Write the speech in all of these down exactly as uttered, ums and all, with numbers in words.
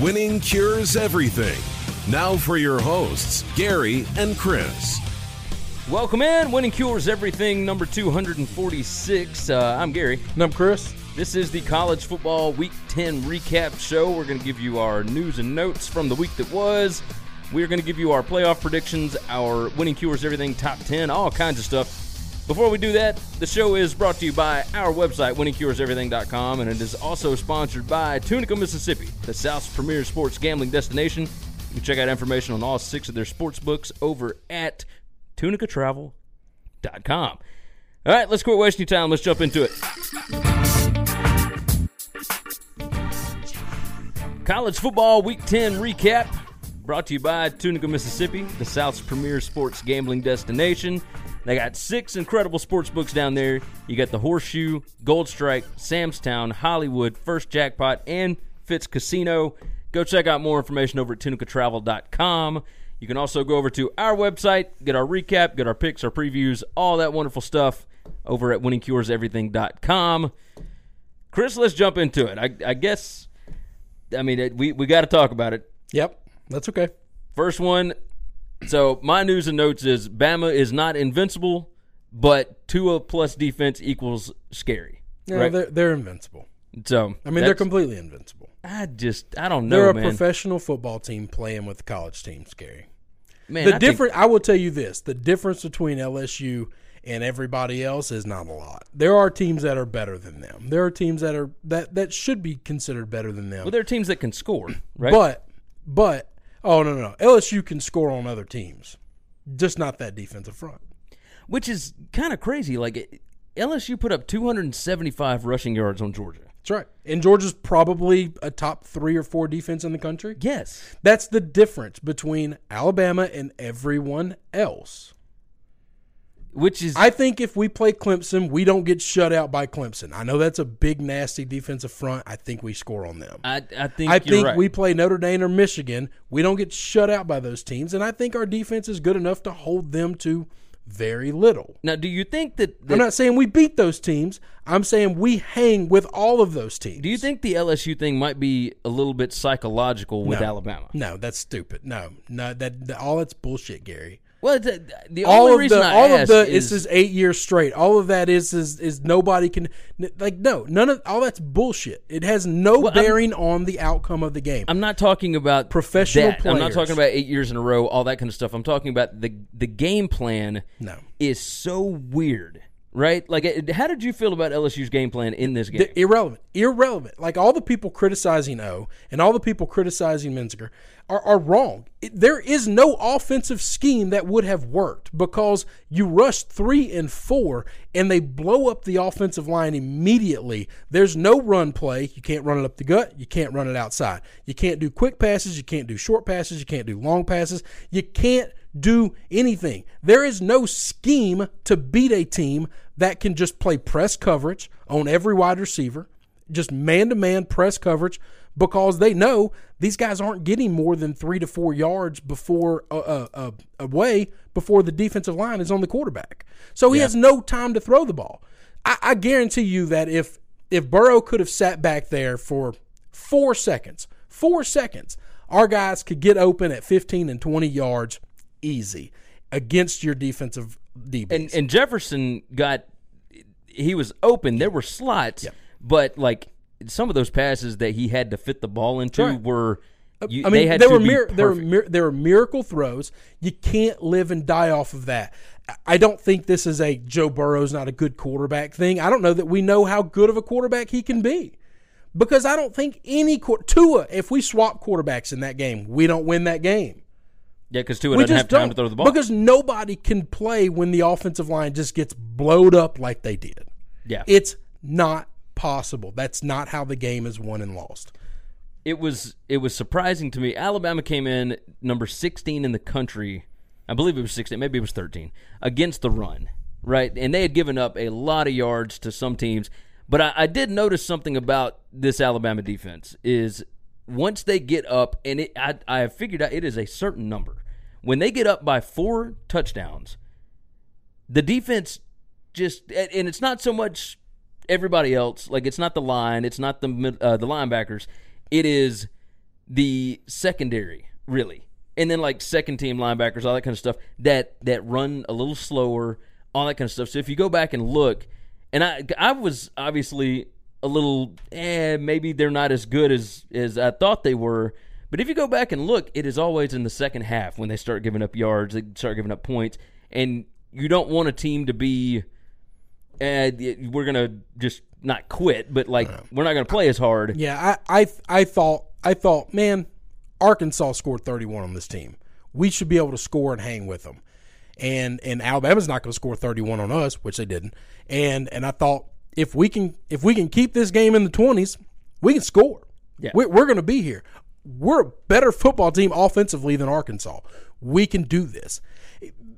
Winning cures everything. Now for your hosts, Gary and Chris. Welcome in. Winning cures everything, number two forty-six. Uh, I'm Gary. And I'm Chris. This is the College Football Week ten Recap Show. We're going to give you our news and notes from the week that was. We're going to give you our playoff predictions, our Winning Cures Everything top ten, all kinds of stuff. Before we do that, the show is brought to you by our website, winning cures everything dot com, and it is also sponsored by Tunica, Mississippi, the South's premier sports gambling destination. You can check out information on all six of their sports books over at tunica travel dot com. All right, let's quit wasting your time. Let's jump into it. College Football Week ten Recap, brought to you by Tunica, Mississippi, the South's premier sports gambling destination. They got six incredible sports books down there. You got the Horseshoe, Gold Strike, Sam's Town, Hollywood, First Jackpot, and Fitz Casino. Go check out more information over at tunica travel dot com. You can also go over to our website, get our recap, get our picks, our previews, all that wonderful stuff over at winning cures everything dot com. Chris, let's jump into it. I, I guess, I mean, it, we, we got to talk about it. Yep, that's okay. First one. So, my news and notes is Bama is not invincible, but Tua plus defense equals scary. Yeah, right? they're, they're invincible. So I mean, they're completely invincible. I just, I don't know, They're a man. professional football team playing with college teams, Gary. Man, the I, difference, think- I will tell you this. The difference between L S U and everybody else is not a lot. There are teams that are better than them. There are teams that are that, that should be considered better than them. Well, there are teams that can score, right? But, but. Oh, no, no, no. L S U can score on other teams, just not that defensive front. Which is kind of crazy. Like, it, L S U put up two hundred seventy-five rushing yards on Georgia. That's right. And Georgia's probably a top three or four defense in the country. Yes. That's the difference between Alabama and everyone else. Which is, I think if we play Clemson, we don't get shut out by Clemson. I know that's a big, nasty defensive front. I think we score on them. I, I think I think right. we play Notre Dame or Michigan. We don't get shut out by those teams, and I think our defense is good enough to hold them to very little. Now, do you think that, that – I'm not saying we beat those teams. I'm saying we hang with all of those teams. Do you think the L S U thing might be a little bit psychological with no, Alabama? No, that's stupid. No, no, that, that all that's bullshit, Gary. Well, the, the all only of reason the, I all of the is, this is eight years straight. All of that is is is nobody can like no none of all that's bullshit. It has no well, bearing I'm, on the outcome of the game. I'm not talking about professional that. players. I'm not talking about eight years in a row, all that kind of stuff. I'm talking about the the game plan. No, is so weird, right? Like, it, how did you feel about L S U's game plan in this game? The, irrelevant, irrelevant. Like, all the people criticizing O and all the people criticizing Menziger Are, are wrong. It, there is no offensive scheme that would have worked, because you rush three and four and they blow up the offensive line immediately. There's no run play. You can't run it up the gut. You can't run it outside. You can't do quick passes. You can't do short passes. You can't do long passes. You can't do anything. There is no scheme to beat a team that can just play press coverage on every wide receiver. just man-to-man press coverage, because they know these guys aren't getting more than three to four yards before uh, uh, away before the defensive line is on the quarterback. So he yeah. has no time to throw the ball. I, I guarantee you that if if Burrow could have sat back there for four seconds, four seconds, our guys could get open at fifteen and twenty yards easy against your defensive D Bs. And, and Jefferson got – he was open. There were slots, yeah. but, like, some of those passes that he had to fit the ball into right. were you, I mean, they had they to were mir- be perfect. They were, mir- they were miracle throws. You can't live and die off of that. I don't think this is a Joe Burrow's not a good quarterback thing. I don't know that we know how good of a quarterback he can be, because I don't think any – Tua, if we swap quarterbacks in that game, we don't win that game. Yeah, because Tua doesn't have time to throw the ball. Because nobody can play when the offensive line just gets blowed up like they did. Yeah. It's not possible. That's not how the game is won and lost. It was it was surprising to me. Alabama came in number sixteen in the country. I believe it was sixteen, maybe it was thirteen, against the run, right? And they had given up a lot of yards to some teams. But I, I did notice something about this Alabama defense is – once they get up, and it, I, I have figured out it is a certain number. When they get up by four touchdowns, the defense just, and it's not so much everybody else. Like, it's not the line. It's not the uh, the linebackers. It is the secondary, really. And then, like, second-team linebackers, all that kind of stuff, that, that run a little slower, all that kind of stuff. So if you go back and look, and I I was obviously – a little, eh, maybe they're not as good as, as I thought they were. But if you go back and look, it is always in the second half when they start giving up yards, they start giving up points. And you don't want a team to be, eh, we're going to just not quit, but, like, we're not going to play as hard. Yeah, I, I I thought, I thought, man, Arkansas scored thirty-one on this team. We should be able to score and hang with them. And and Alabama's not going to score thirty-one on us, which they didn't. And and I thought, If we can if we can keep this game in the twenties, we can score. Yeah. We're, we're going to be here. We're a better football team offensively than Arkansas. We can do this.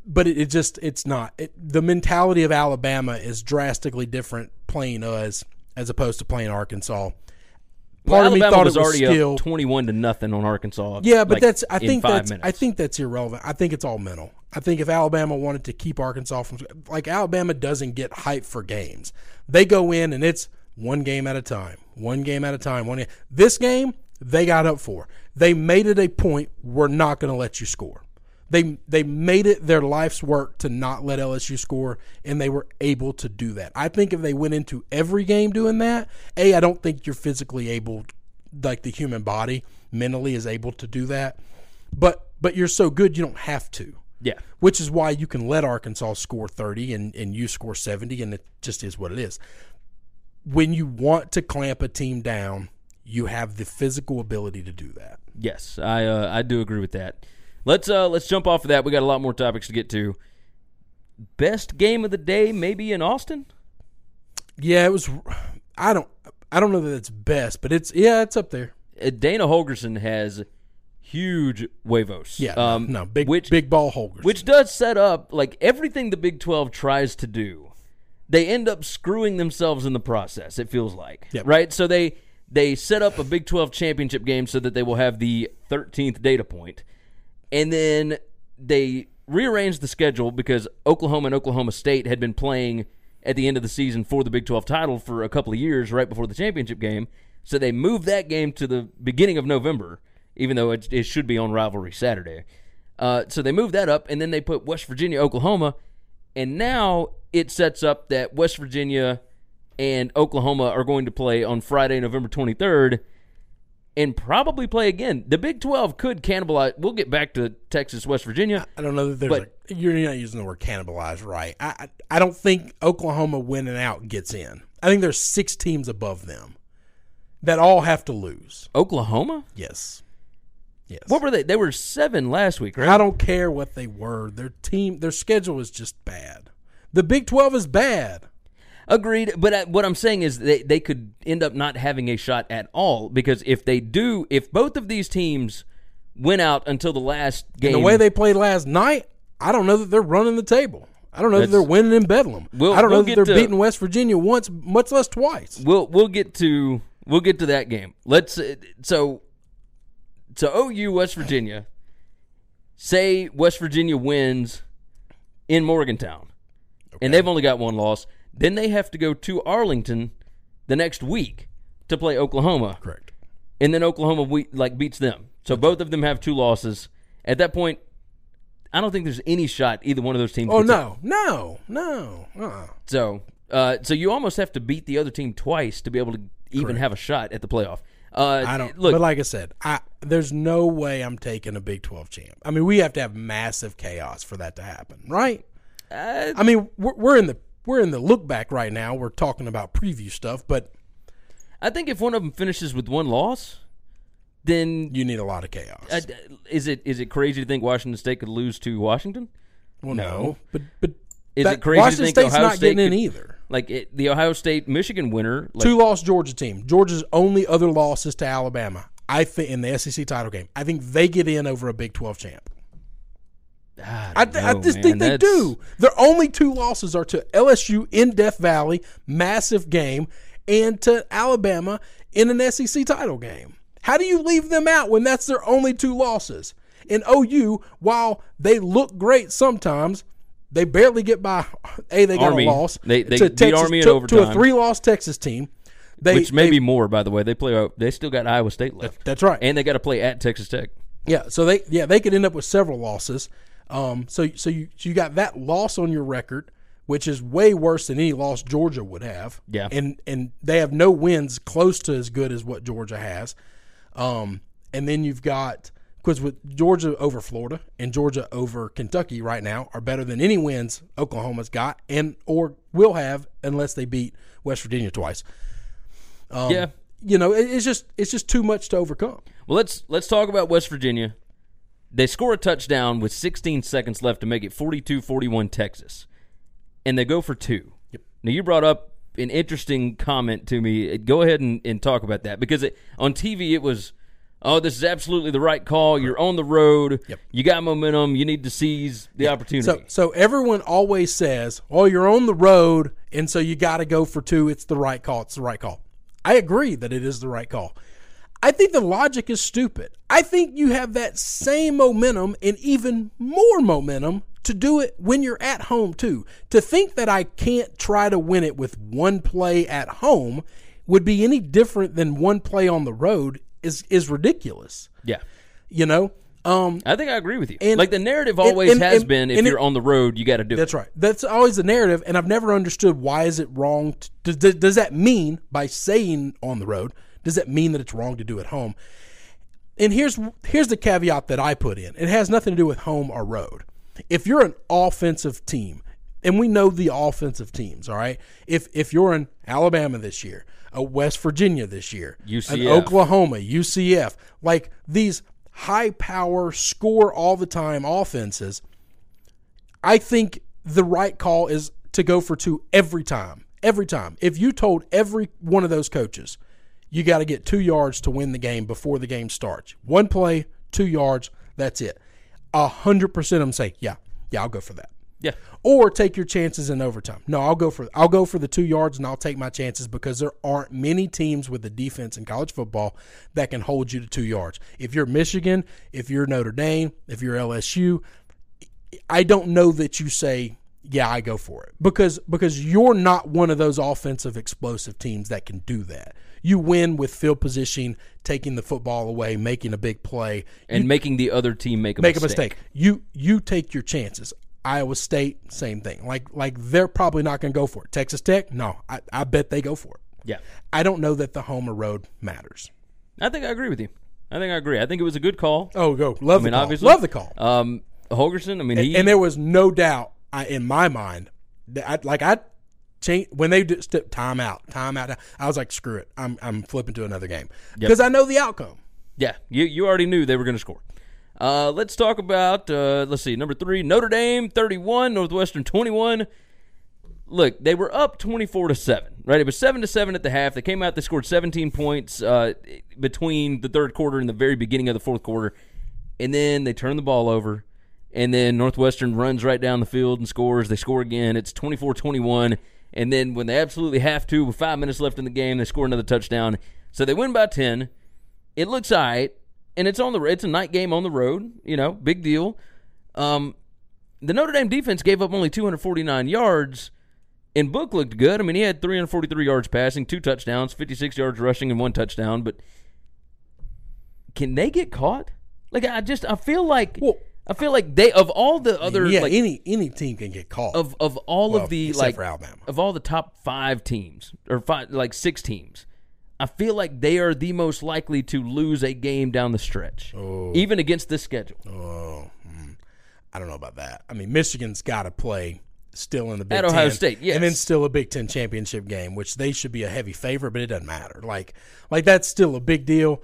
But it, it just it's not. It, the mentality of Alabama is drastically different playing us as opposed to playing Arkansas. Part well, of me Alabama thought was it was already skill. Up twenty-one to nothing on Arkansas. Yeah, but like that's I think that's minutes. I think that's irrelevant. I think it's all mental. I think if Alabama wanted to keep Arkansas from like Alabama doesn't get hyped for games. They go in and it's one game at a time, one game at a time. One game. This game they got up for. They made it a point. We're not going to let you score. They they made it their life's work to not let L S U score, and they were able to do that. I think if they went into every game doing that, A, I don't think you're physically able, like the human body mentally is able to do that. But but you're so good you don't have to. Yeah. Which is why you can let Arkansas score thirty and, and you score seventy, and it just is what it is. When you want to clamp a team down, you have the physical ability to do that. Yes, I uh, I do agree with that. Let's uh let's jump off of that. We got a lot more topics to get to. Best game of the day, maybe in Austin. Yeah, it was. I don't. I don't know that it's best, but it's yeah, it's up there. Dana Holgerson has huge huevos. Yeah, um, no big which, big ball Holgerson, which does set up like everything the Big twelve tries to do. They end up screwing themselves in the process. It feels like yep. right. So they they set up a Big twelve championship game so that they will have the thirteenth data point. And then they rearranged the schedule because Oklahoma and Oklahoma State had been playing at the end of the season for the Big twelve title for a couple of years right before the championship game. So they moved that game to the beginning of November, even though it, it should be on Rivalry Saturday. Uh, so they moved that up, and then they put West Virginia, Oklahoma, and now it sets up that West Virginia and Oklahoma are going to play on Friday, November twenty-third, and probably play again. The Big twelve could cannibalize. We'll get back to Texas, West Virginia. I don't know that there's but, a, you're not using the word cannibalize right. I I don't think Oklahoma winning out gets in. I think there's six teams above them that all have to lose. Oklahoma? Yes. Yes. What were they? They were seven last week, right? I don't care what they were. Their team, their schedule is just bad. The Big twelve is bad. Agreed, but what I'm saying is they, they could end up not having a shot at all because if they do, if both of these teams went out until the last game. And the way they played last night, I don't know that they're running the table. I don't know That's, that they're winning in Bedlam. We'll, I don't we'll know that they're to, beating West Virginia once, much less twice. We'll we'll get to we'll get to that game. Let's so to O U West Virginia. Say West Virginia wins in Morgantown, okay, and they've only got one loss. Then they have to go to Arlington the next week to play Oklahoma. Correct. And then Oklahoma we, like beats them. So both of them have two losses. At that point, I don't think there's any shot either one of those teams. Oh, no, no, no, no. Uh-uh. So uh, so you almost have to beat the other team twice to be able to even Correct. have a shot at the playoff. Uh, I don't look, but like I said, I, there's no way I'm taking a Big twelve champ. I mean, we have to have massive chaos for that to happen, right? Uh, I mean, we're, we're in the we're in the look back right now. We're talking about preview stuff, but I think if one of them finishes with one loss, then you need a lot of chaos. Uh, is it is it crazy to think Washington State could lose to Washington? Well, no, no but but is that, it crazy Washington to think State's Ohio not State getting could, in either? Like, it, the Ohio State-Michigan winner. Like, two-loss Georgia team. Georgia's only other loss is to Alabama, I think, in the S E C title game. I think they get in over a Big twelve champ. I, I, th- know, I just man. think they That's... do. Their only two losses are to L S U in Death Valley, massive game, and to Alabama in an S E C title game. How do you leave them out when that's their only two losses? In O U, while they look great sometimes, they barely get by. A, they got Army. a loss. They, they to beat Texas, Army in to, overtime. To a three-loss Texas team. They, Which may they, be more, by the way. They play. They still got Iowa State left. That's right. And they got to play at Texas Tech. Yeah, so they yeah they could end up with several losses. Um, so so you so you got that loss on your record, which is way worse than any loss Georgia would have. Yeah. And and they have no wins close to as good as what Georgia has. Um, and then you've got. Because with Georgia over Florida and Georgia over Kentucky right now are better than any wins Oklahoma's got and or will have unless they beat West Virginia twice. Um, yeah, you know it, it's just it's just too much to overcome. Well, let's let's talk about West Virginia. They score a touchdown with sixteen seconds left to make it forty-two forty-one Texas, and they go for two. Yep. Now you brought up an interesting comment to me. Go ahead and, and talk about that because it, on T V it was. Oh, this is absolutely the right call. You're on the road. Yep. You got momentum. You need to seize the yep. opportunity. So, so everyone always says, oh, you're on the road, and so you got to go for two. It's the right call. It's the right call. I agree that it is the right call. I think the logic is stupid. I think you have that same momentum and even more momentum to do it when you're at home, too. To think that I can't try to win it with one play at home would be any different than one play on the road is is ridiculous. Yeah. You know? Um, I think I agree with you. And, like, the narrative always and, and, has and, been, if you're it, on the road, you got to do that's it. That's right. That's always the narrative, and I've never understood why is it wrong. To, does, does that mean, by saying on the road, does that mean that it's wrong to do at home? And here's here's the caveat that I put in. It has nothing to do with home or road. If you're an offensive team, and we know the offensive teams, all right? If if you're in Alabama this year, a West Virginia this year, U C F. An Oklahoma, U C F, like these high-power, score-all-the-time offenses, I think the right call is to go for two every time, every time. If you told every one of those coaches, you got to get two yards to win the game before the game starts. One play, two yards, that's it. A hundred percent of them say, yeah, yeah, I'll go for that. Yeah, or take your chances in overtime. No, I'll go for I'll go for the two yards and I'll take my chances because there aren't many teams with the defense in college football that can hold you to two yards. If you're Michigan, if you're Notre Dame, if you're L S U, I don't know that you say, yeah, I go for it because because you're not one of those offensive explosive teams that can do that. You win with field position, taking the football away, making a big play, and you, making the other team make a make mistake. a mistake. You you take your chances. Iowa State, same thing. Like, like they're probably not going to go for it. Texas Tech, no. I, I bet they go for it. Yeah. I don't know that the home or road matters. I think I agree with you. I think I agree. I think it was a good call. Oh, go. Love I the mean, call. Obviously. Love the call. Um, Holgorsen, I mean, and, he... And there was no doubt I, in my mind. That I, like, I changed, when they did step, time out, time out, I was like, screw it. I'm I'm flipping to another game. Because yep. I know the outcome. Yeah. You, you already knew they were going to score. Uh, let's talk about, uh, let's see, number three, Notre Dame, thirty-one, Northwestern, twenty-one. Look, they were up twenty-four to seven, right? It was seven to seven at the half. They came out, they scored seventeen points uh, between the third quarter and the very beginning of the fourth quarter, and then they turned the ball over, and then Northwestern runs right down the field and scores. They score again. It's twenty-four twenty-one, and then when they absolutely have to, with five minutes left in the game, they score another touchdown. So they win by ten. It looks all right, and it's on the it's a night game on the road, you know, big deal. Um, the Notre Dame defense gave up only two hundred forty-nine yards, and Book looked good. I mean, he had three hundred forty-three yards passing, two touchdowns, fifty-six yards rushing, and one touchdown. But can they get caught? Like, I just, I feel like, well, I feel like they, of all the other, yeah, like, any any team can get caught. Of of all well, of the, like, for Alabama. Of all the top five teams, or five, like six teams, I feel like they are the most likely to lose a game down the stretch, oh. even against this schedule. Oh, mm. I don't know about that. I mean, Michigan's got to play still in the Big Ten. At Ohio State, yes. And then still a Big Ten championship game, which they should be a heavy favorite, but it doesn't matter. Like, like that's still a big deal.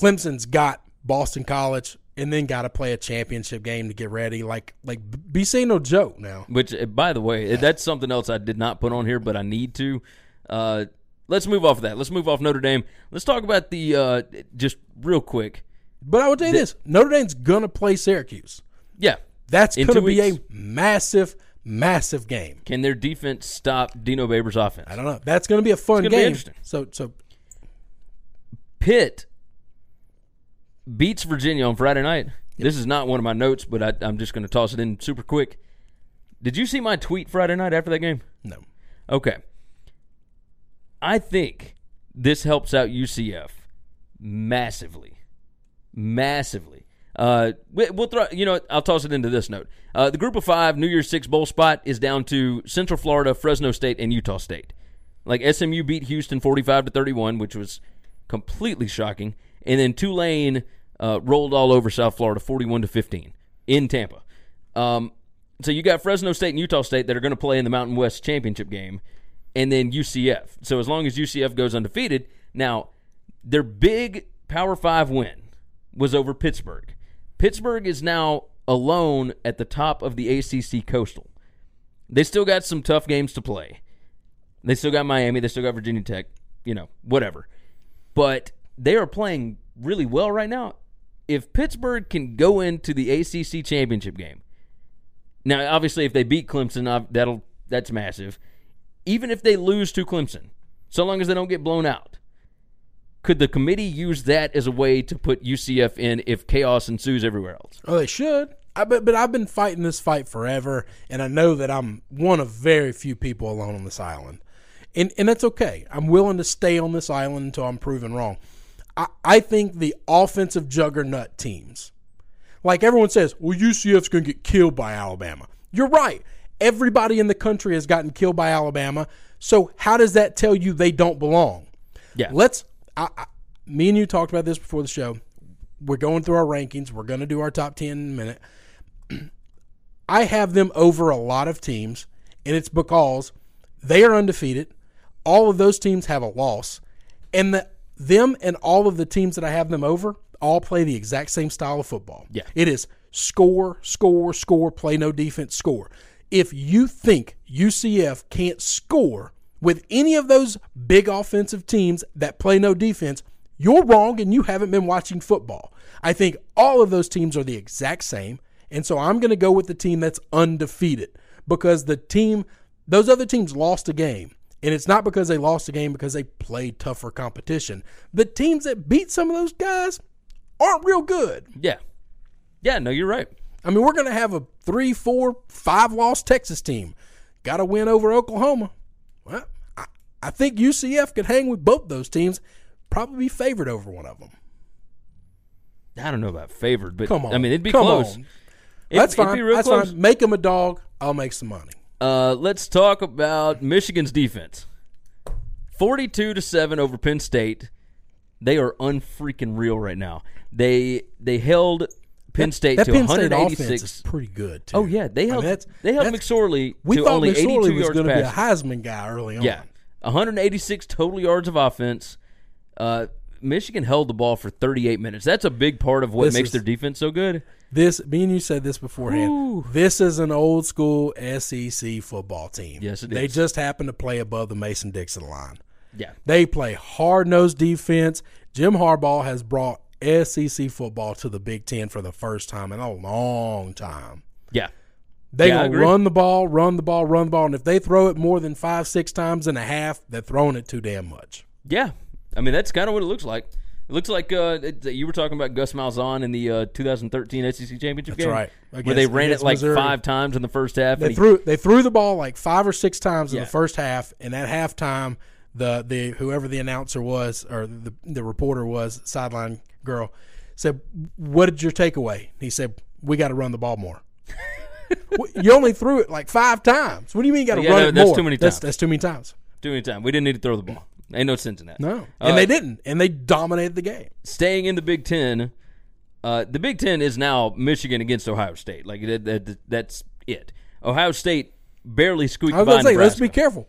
Clemson's got Boston College and then got to play a championship game to get ready. Like, like B C ain't no joke now. Which, by the way, yeah. that's something else I did not put on here, but I need to. Uh, let's move off of that. Let's move off Notre Dame. Let's talk about the uh, – just real quick. But I will tell you the, this. Notre Dame's going to play Syracuse. Yeah. That's going to be a massive – massive game. Can their defense stop Dino Baber's offense? I don't know. That's going to be a fun it's game. Be interesting. So, so Pitt beats Virginia on Friday night. Yep. This is not one of my notes, but I, I'm just going to toss it in super quick. Did you see my tweet Friday night after that game? No. Okay. I think this helps out U C F massively, massively. Uh, we'll throw. You know, I'll toss it into this note. Uh, the Group of Five New Year's Six bowl spot is down to Central Florida, Fresno State, and Utah State. Like S M U beat Houston forty-five to thirty-one, which was completely shocking, and then Tulane uh, rolled all over South Florida forty-one to fifteen in Tampa. Um, so you got Fresno State and Utah State that are going to play in the Mountain West Championship game, and then U C F. So as long as U C F goes undefeated, now their big Power Five win was over Pittsburgh. Pittsburgh is now alone at the top of the A C C Coastal. They still got some tough games to play. They still got Miami. They still got Virginia Tech. You know, whatever. But they are playing really well right now. If Pittsburgh can go into the A C C championship game, now obviously if they beat Clemson, that'll that's massive. Even if they lose to Clemson, so long as they don't get blown out, could the committee use that as a way to put U C F in if chaos ensues everywhere else? Oh, they should. I, but, but I've been fighting this fight forever, and I know that I'm one of very few people alone on this island. And and that's okay. I'm willing to stay on this island until I'm proven wrong. I, I think the offensive juggernaut teams, like everyone says, well, U C F's going to get killed by Alabama. You're right. Everybody in the country has gotten killed by Alabama. So how does that tell you they don't belong? Yeah. Let's – I, I, me and you talked about this before the show. We're going through our rankings. We're going to do our top ten in a minute. I have them over a lot of teams, and it's because they are undefeated. All of those teams have a loss. And the, them and all of the teams that I have them over all play the exact same style of football. Yeah. It is score, score, score, play no defense, score. If you think U C F can't score with any of those big offensive teams that play no defense, you're wrong and you haven't been watching football. I think all of those teams are the exact same, and so I'm going to go with the team that's undefeated because the team, those other teams lost a game, and it's not because they lost a game because they played tougher competition. The teams that beat some of those guys aren't real good. Yeah. Yeah, no, you're right. I mean, we're going to have a three, four, five-loss Texas team. Got to win over Oklahoma. Well, I, I think U C F could hang with both those teams, probably be favored over one of them. I don't know about favored, but come on. I mean, it'd be come close. On. It, That's fine. It'd be real That's close. Fine. Make them a dog. I'll make some money. Uh, let's talk about Michigan's defense. forty-two to seven over Penn State. They are unfreaking real right now. They they held Penn State that, that to Penn State one eighty-six. Offense is pretty good, too. Oh, yeah. They held, I mean, that's, they held that's, McSorley we to only McSorley eighty-two yards. We thought McSorley was going to be a Heisman guy early on. Yeah. one eighty-six total yards of offense. Uh, Michigan held the ball for thirty-eight minutes. That's a big part of what this makes is, their defense so good. This, me and you said this beforehand. Ooh. This is an old-school S E C football team. Yes, it they is. They just happen to play above the Mason-Dixon line. Yeah. They play hard-nosed defense. Jim Harbaugh has brought S E C football to the Big Ten for the first time in a long time. Yeah. They're yeah, going to run the ball, run the ball, run the ball. And if they throw it more than five, six times and a half, they're throwing it too damn much. Yeah. I mean, that's kind of what it looks like. It looks like uh, it, you were talking about Gus Malzahn in the uh, two thousand thirteen S E C Championship game. That's right. Against, where they ran it like Missouri. five times in the first half. They, threw, he, they threw the ball like five or six times yeah. in the first half, and at halftime, the, the whoever the announcer was or the, the reporter was, sideline girl, said, "What did your takeaway?" He said, "We got to run the ball more." You only threw it like five times. What do you mean you got to yeah, run no, it that's more? That's too many times. That's, that's too many times. Too many times. We didn't need to throw the ball. Ain't no sense in that. No, and uh, they didn't, and they dominated the game. Staying in the Big Ten, uh, the Big Ten is now Michigan against Ohio State. Like that, that, that's it. Ohio State barely squeaked by Nebraska. I was going to say, let's be careful.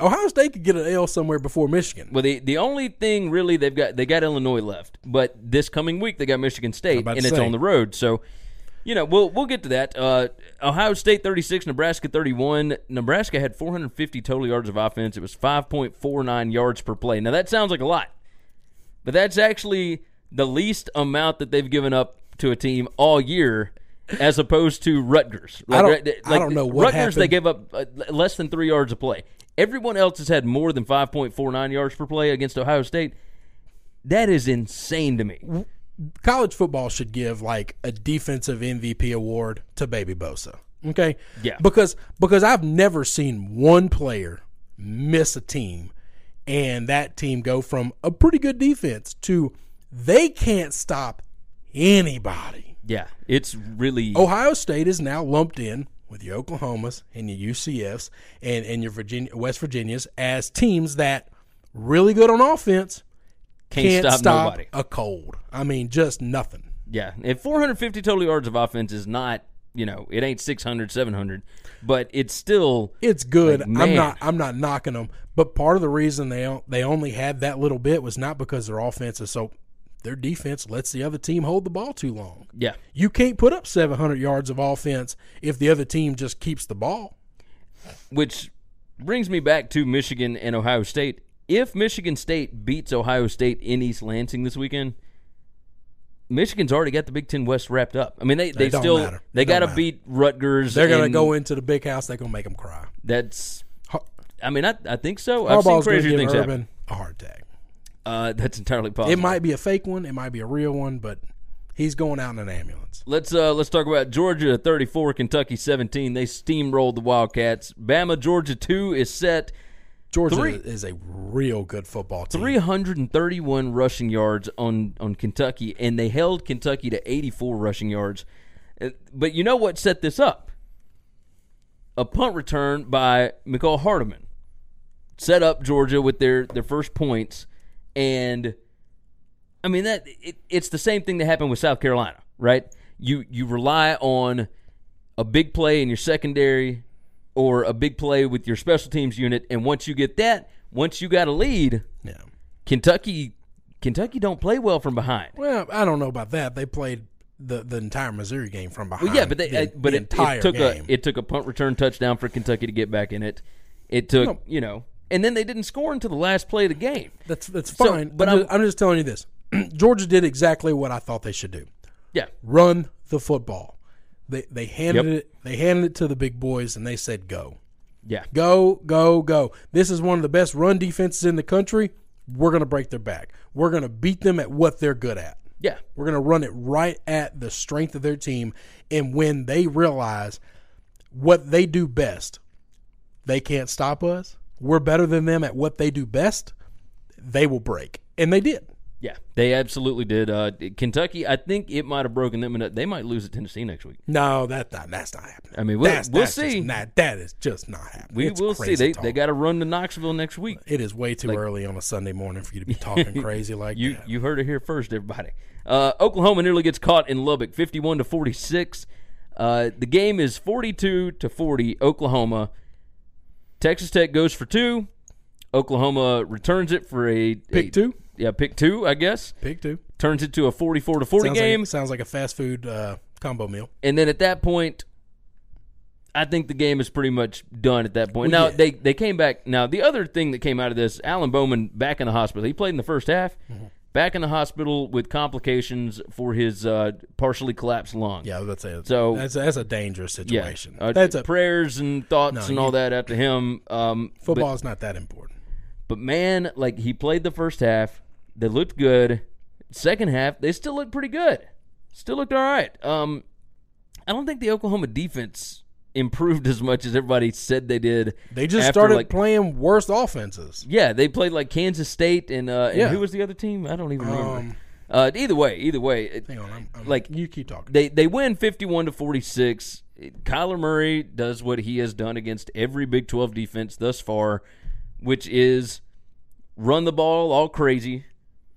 Ohio State could get an L somewhere before Michigan. Well, the the only thing really they've got they got Illinois left, but this coming week they got Michigan State, and it's on the road. So, you know, we'll we'll get to that. Uh, Ohio State thirty-six, Nebraska thirty-one. Nebraska had four hundred fifty total yards of offense. It was five point four nine yards per play. Now, that sounds like a lot, but that's actually the least amount that they've given up to a team all year as opposed to Rutgers. Like, I, don't, like, I don't know what Rutgers, happened. They gave up less than three yards a play. Everyone else has had more than five point four nine yards per play against Ohio State. That is insane to me. College football should give, like, a defensive M V P award to Baby Bosa, okay? Yeah. Because because I've never seen one player miss a team and that team go from a pretty good defense to they can't stop anybody. Yeah, it's really – Ohio State is now lumped in with your Oklahomas and your U C Fs and, and your Virginia, West Virginias as teams that really good on offense – Can't, Can't stop, stop nobody. A cold. I mean, just nothing. Yeah. And four hundred fifty total yards of offense is not, you know, it ain't six hundred, seven hundred, but it's still it's good. Like, I'm not I'm not knocking them, but part of the reason they they only had that little bit was not because their offense is so their defense lets the other team hold the ball too long. Yeah. You can't put up seven hundred yards of offense if the other team just keeps the ball. Which brings me back to Michigan and Ohio State. If Michigan State beats Ohio State in East Lansing this weekend, Michigan's already got the Big Ten West wrapped up. I mean, they, they still matter. They got to beat Rutgers. They're going to go into the big house. They're going to make them cry. That's. I mean, I I think so. I've seen crazier things happen. A heart attack. Uh, that's entirely possible. It might be a fake one. It might be a real one, but he's going out in an ambulance. Let's uh, let's talk about Georgia thirty-four, Kentucky seventeen. They steamrolled the Wildcats. Bama Georgia two is set. Georgia Three, is a real good football team. three hundred thirty-one rushing yards on, on Kentucky, and they held Kentucky to eighty-four rushing yards. But you know what set this up? A punt return by Mecole Hardman set up Georgia with their, their first points. And, I mean, that it, it's the same thing that happened with South Carolina, right? You you rely on a big play in your secondary or a big play with your special teams unit, and once you get that, once you got a lead, yeah. Kentucky Kentucky don't play well from behind. Well, I don't know about that. They played the, the entire Missouri game from behind. Well, yeah, but they the, but the it, entire it took game. a it took a punt return touchdown for Kentucky to get back in it. It took no. you know, and then they didn't score until the last play of the game. That's that's fine. So, but I'm, I'm, just, I'm just telling you this: Georgia did exactly what I thought they should do. Yeah, run the football. They they handed yep. it they handed it to the big boys and they said go, yeah go go go. This is one of the best run defenses in the country. We're gonna break their back. We're gonna beat them at what they're good at. Yeah, we're gonna run it right at the strength of their team. And when they realize what they do best, they can't stop us. We're better than them at what they do best. They will break, and they did. Yeah, they absolutely did. Uh, Kentucky, I think it might have broken them, and they might lose at Tennessee next week. No, that's not that's not happening. I mean, we'll, that's, we'll that's see. Not, that is just not happening. We it's will see. They talk. they got to run to Knoxville next week. It is way too like, early on a Sunday morning for you to be talking crazy like you, that. You heard it here first, everybody. Uh, Oklahoma nearly gets caught in Lubbock, fifty-one to forty-six. Uh, the game is forty-two to forty. Oklahoma. Texas Tech goes for two. Oklahoma returns it for a pick a, two. Yeah, pick two, I guess. Pick two. Turns it to a forty-four to forty sounds game. Like, sounds like a fast food uh, combo meal. And then at that point, I think the game is pretty much done at that point. Well, now, yeah. they, they came back. Now, the other thing that came out of this, Alan Bowman back in the hospital. He played in the first half. Mm-hmm. back in the hospital with complications for his uh, partially collapsed lung. Yeah, I was about to say, so, that's, that's a dangerous situation. Yeah, uh, that's prayers a, and thoughts no, and you, all that after him. Um, football is not that important. But, man, like, he played the first half. They looked good. Second half, they still looked pretty good. Still looked all right. Um, I don't think the Oklahoma defense improved as much as everybody said they did. They just after, started like, playing worse offenses. Yeah, they played like Kansas State and uh, and yeah. who was the other team? I don't even um, remember. Uh, either way, either way. It, hang on, I'm, I'm, like you keep talking. They they win fifty-one to forty-six. Kyler Murray does what he has done against every Big twelve defense thus far, which is run the ball all crazy,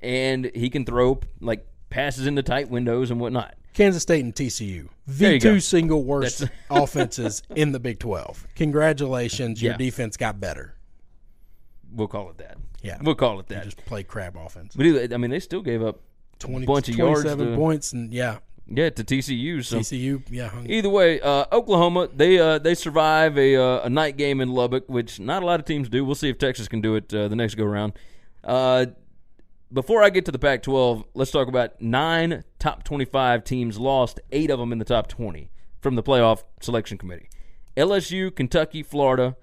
and he can throw like passes into tight windows and whatnot. Kansas State and T C U, the two single worst offenses in the Big twelve. Congratulations, your yeah. defense got better. We'll call it that. Yeah. We'll call it that. You just play crab offense. But either, I mean, they still gave up twenty, a bunch of yards. twenty-seven points, and yeah. Yeah, to T C U. So T C U, yeah. Hung. Either way, uh, Oklahoma, they uh, they survive a, uh, a night game in Lubbock, which not a lot of teams do. We'll see if Texas can do it uh, the next go-round. Uh Before I get to the Pac twelve, let's talk about nine top twenty-five teams lost, eight of them in the top twenty from the playoff selection committee. L S U, Kentucky, Florida,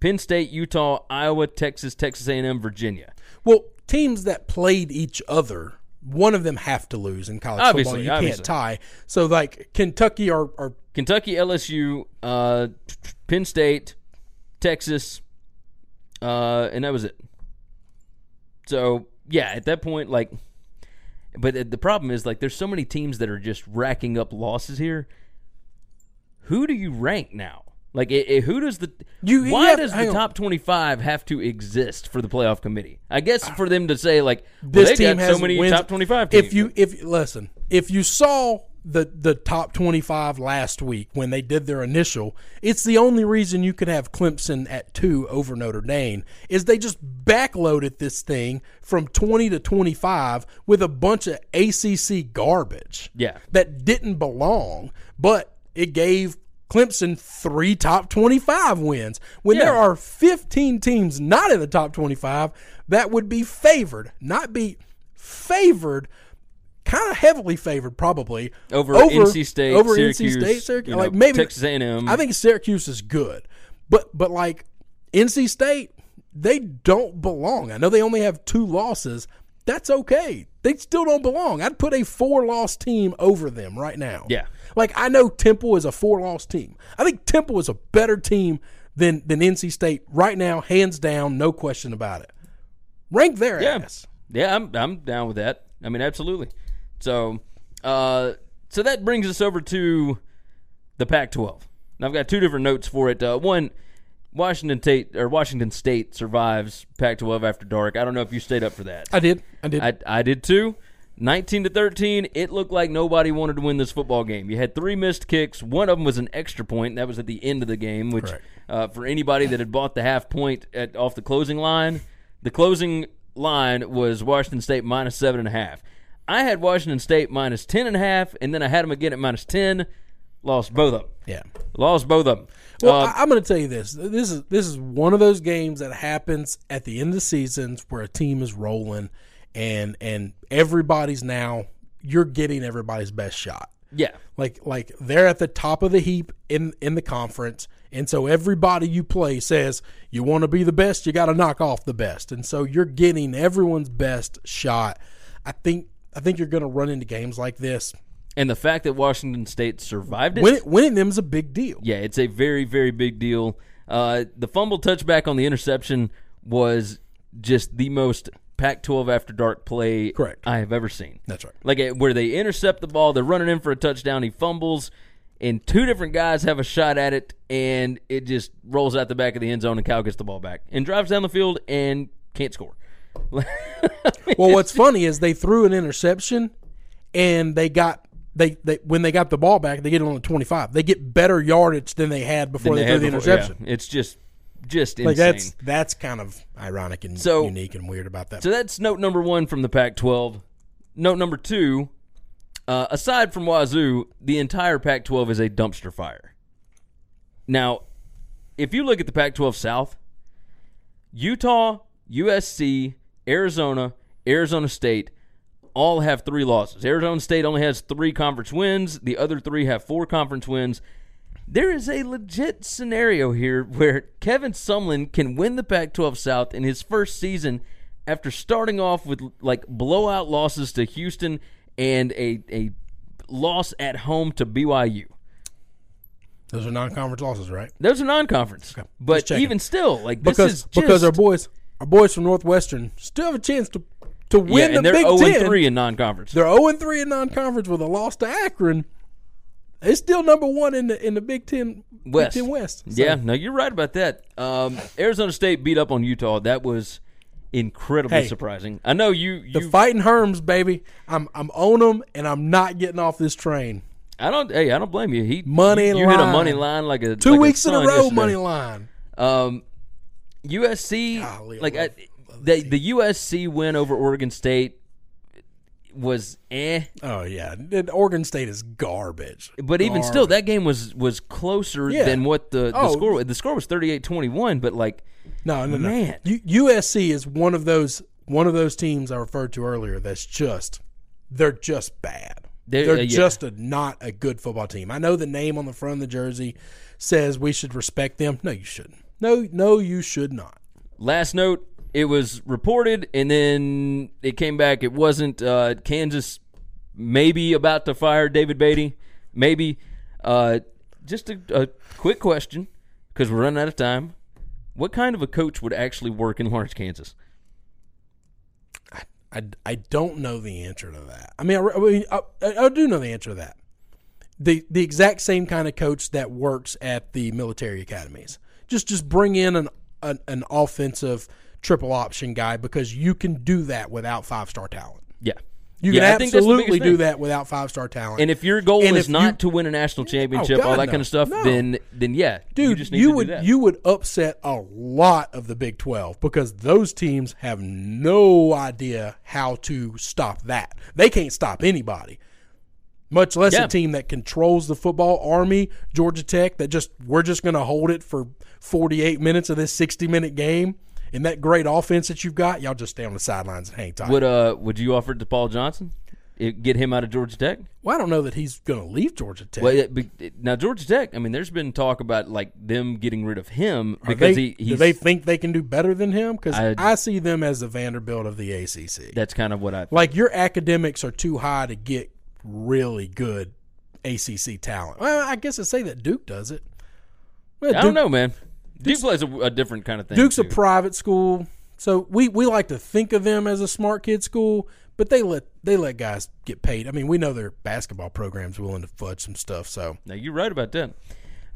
Penn State, Utah, Iowa, Texas, Texas A and M, Virginia. Well, teams that played each other, one of them have to lose in college obviously, football. You obviously. can't tie. So, like, Kentucky or, or – Kentucky, L S U, uh, Penn State, Texas, uh, and that was it. So – yeah, at that point, like, but the problem is, like, there's so many teams that are just racking up losses here. Who do you rank now? Like, it, it, who does the, you, why yeah, does the top twenty-five have to exist for the playoff committee? I guess for them to say, like, well, this team has so many wins. Top twenty-five teams. If you, if, listen, if you saw the, the top twenty-five last week when they did their initial, it's the only reason you could have Clemson at two over Notre Dame is they just backloaded this thing from twenty to twenty-five with a bunch of A C C garbage yeah. that didn't belong, but it gave Clemson three top twenty-five wins. When yeah. there are fifteen teams not in the top twenty-five, that would be favored, not be favored, kind of heavily favored, probably over, over N C State, over Syracuse, N C State, Syracuse, you know, like maybe Texas A and M. I think Syracuse is good, but but like N C State, they don't belong. I know they only have two losses. That's okay. They still don't belong. I'd put a four-loss team over them right now. Yeah, like I know Temple is a four-loss team. I think Temple is a better team than than N C State right now, hands down, no question about it. Rank their yeah. ass. Yeah, I'm I'm down with that. I mean, absolutely. So uh, so that brings us over to the Pac twelve. Now I've got two different notes for it. Uh, one, Washington State or Washington State survives Pac twelve after dark. I don't know if you stayed up for that. I did. I did. I, I did too. nineteen to thirteen, it looked like nobody wanted to win this football game. You had three missed kicks. One of them was an extra point. That was at the end of the game, which uh, for anybody that had bought the half point at, off the closing line, the closing line was Washington State minus seven and a half. I had Washington State minus ten and a half, and then I had them again at minus ten. Lost both of them. Yeah, lost both of them. Well, uh, I'm going to tell you this: this is this is one of those games that happens at the end of seasons where a team is rolling, and and everybody's now you're getting everybody's best shot. Yeah, like like they're at the top of the heap in in the conference, and so everybody you play says you want to be the best, you got to knock off the best, and so you're getting everyone's best shot. I think. I think you're going to run into games like this. And the fact that Washington State survived it. Win, winning them is a big deal. Yeah, it's a very, very big deal. Uh, the fumble touchback on the interception was just the most Pac twelve after dark play Correct. I have ever seen. That's right. Like where they intercept the ball, they're running in for a touchdown, he fumbles, and two different guys have a shot at it, and it just rolls out the back of the end zone, and Kyle gets the ball back and drives down the field and can't score. Well, what's funny is they threw an interception, and they got they, they when they got the ball back, they get it on the twenty-five. They get better yardage than they had before they, they threw the before, interception. Yeah. It's just just like insane. That's that's kind of ironic and so, unique and weird about that. So that's note number one from the Pac twelve. Note number two, uh, aside from Wazoo, the entire Pac twelve is a dumpster fire. Now, if you look at the Pac twelve South, Utah, U S C. Arizona, Arizona State, all have three losses. Arizona State only has three conference wins. The other three have four conference wins. There is a legit scenario here where Kevin Sumlin can win the Pac twelve South in his first season after starting off with like blowout losses to Houston and a a loss at home to B Y U. Those are non-conference losses, right? Those are non-conference. Okay. But even still, like this because, is just because our boys, our boys from Northwestern still have a chance to to win yeah, the Big Ten. And they're oh and three in non-conference. They're oh and three in non-conference with a loss to Akron. It's still number one in the in the Big Ten West. Big Ten West so. Yeah, no, you're right about that. Um, Arizona State beat up on Utah. That was incredibly hey, surprising. I know you, you. The fighting Herms, baby. I'm I'm on them, and I'm not getting off this train. I don't. Hey, I don't blame you. He money. You, you line. hit a money line like a two like weeks a in a row. Yesterday. Money line. Um, U S C, Golly, like I, they, the U S C win over Oregon State. Was eh. Oh, yeah. Oregon State is garbage. But even garbage. still, that game was, was closer yeah. than what the, the oh. score was. The score was thirty-eight twenty-one, but, like, no, no, man. No. U- USC is one of those one of those teams I referred to earlier that's just – they're just bad. They're, they're uh, yeah. just a, not a good football team. I know the name on the front of the jersey says we should respect them. No, you shouldn't. No, no, you should not. Last note. It was reported, and then it came back. It wasn't uh, Kansas maybe about to fire David Beatty. Maybe. Uh, just a, a quick question, because we're running out of time. What kind of a coach would actually work in Lawrence, Kansas? I, I, I don't know the answer to that. I mean, I, I, I do know the answer to that. The, the exact same kind of coach that works at the military academies. Just just bring in an an, an offensive triple option guy, because you can do that without five-star talent. Yeah. You can yeah, absolutely do that without five-star talent. And if your goal and is not you, to win a national championship, oh God, all that no. kind of stuff, no. then then yeah, Dude, you just need you to would, do that. You would upset a lot of the Big twelve, because those teams have no idea how to stop that. They can't stop anybody, much less yeah. a team that controls the football. Army, Georgia Tech, that just we're just going to hold it for forty-eight minutes of this sixty-minute game. And that great offense that you've got, y'all just stay on the sidelines and hang tight. Would uh, would you offer it to Paul Johnson? It, get him out of Georgia Tech? Well, I don't know that he's going to leave Georgia Tech. Well, it, it, now, Georgia Tech, I mean, there's been talk about like them getting rid of him because they, he. He's, do they think they can do better than him? Because I, I see them as the Vanderbilt of the A C C. That's kind of what I think. Like your academics are too high to get really good A C C talent. Well, I guess I say that Duke does it. Well, Duke, I don't know, man. Duke plays a, a different kind of thing. Duke's too. a private school, so we, we like to think of them as a smart kid school, but they let they let guys get paid. I mean, we know their basketball program's willing to fudge some stuff. So now you're right about that.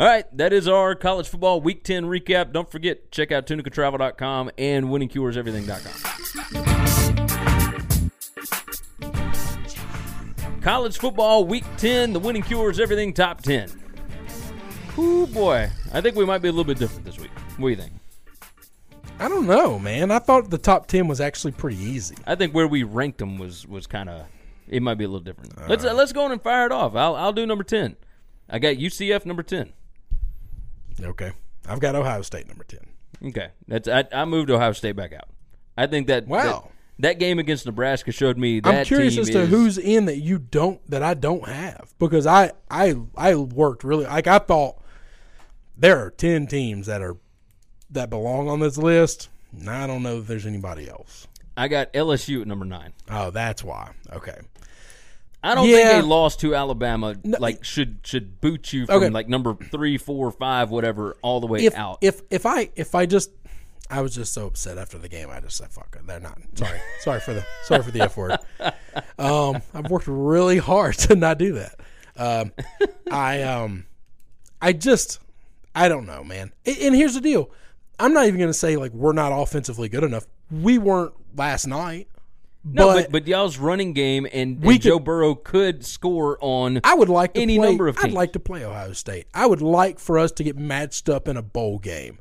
All right, that is our college football Week ten recap. Don't forget, check out tunica travel dot com and winning cures everything dot com. College football Week ten, the Winning Cures Everything Top ten. Ooh, boy. I think we might be a little bit different this week. What do you think? I don't know, man. I thought the top ten was actually pretty easy. I think where we ranked them was, was kind of – it might be a little different. All let's right. uh, let's go on and fire it off. I'll I'll do number ten. I got U C F number ten. Okay. I've got Ohio State number ten. Okay. That's I, I moved Ohio State back out. I think that – Wow. That, that game against Nebraska showed me that I'm curious team as to is, who's in that you don't that I don't have, because I I I worked really like I thought there are ten teams that are that belong on this list. And I don't know if there's anybody else. I got L S U at number nine. Oh, that's why. Okay. I don't yeah. think a loss to Alabama no, like should should boot you from okay. like number three, four, five, whatever, all the way if, out. If if I if I just I was just so upset after the game. I just said, "Fuck it, they're not." Sorry, sorry for the sorry for the F word. Um, I've worked really hard to not do that. Um, I um, I just I don't know, man. And here's the deal: I'm not even going to say like we're not offensively good enough. We weren't last night. No, but, but, but y'all's running game and, and Joe could, Burrow could score on I would like to any play, number of teams. I'd like to play Ohio State. I would like for us to get matched up in a bowl game.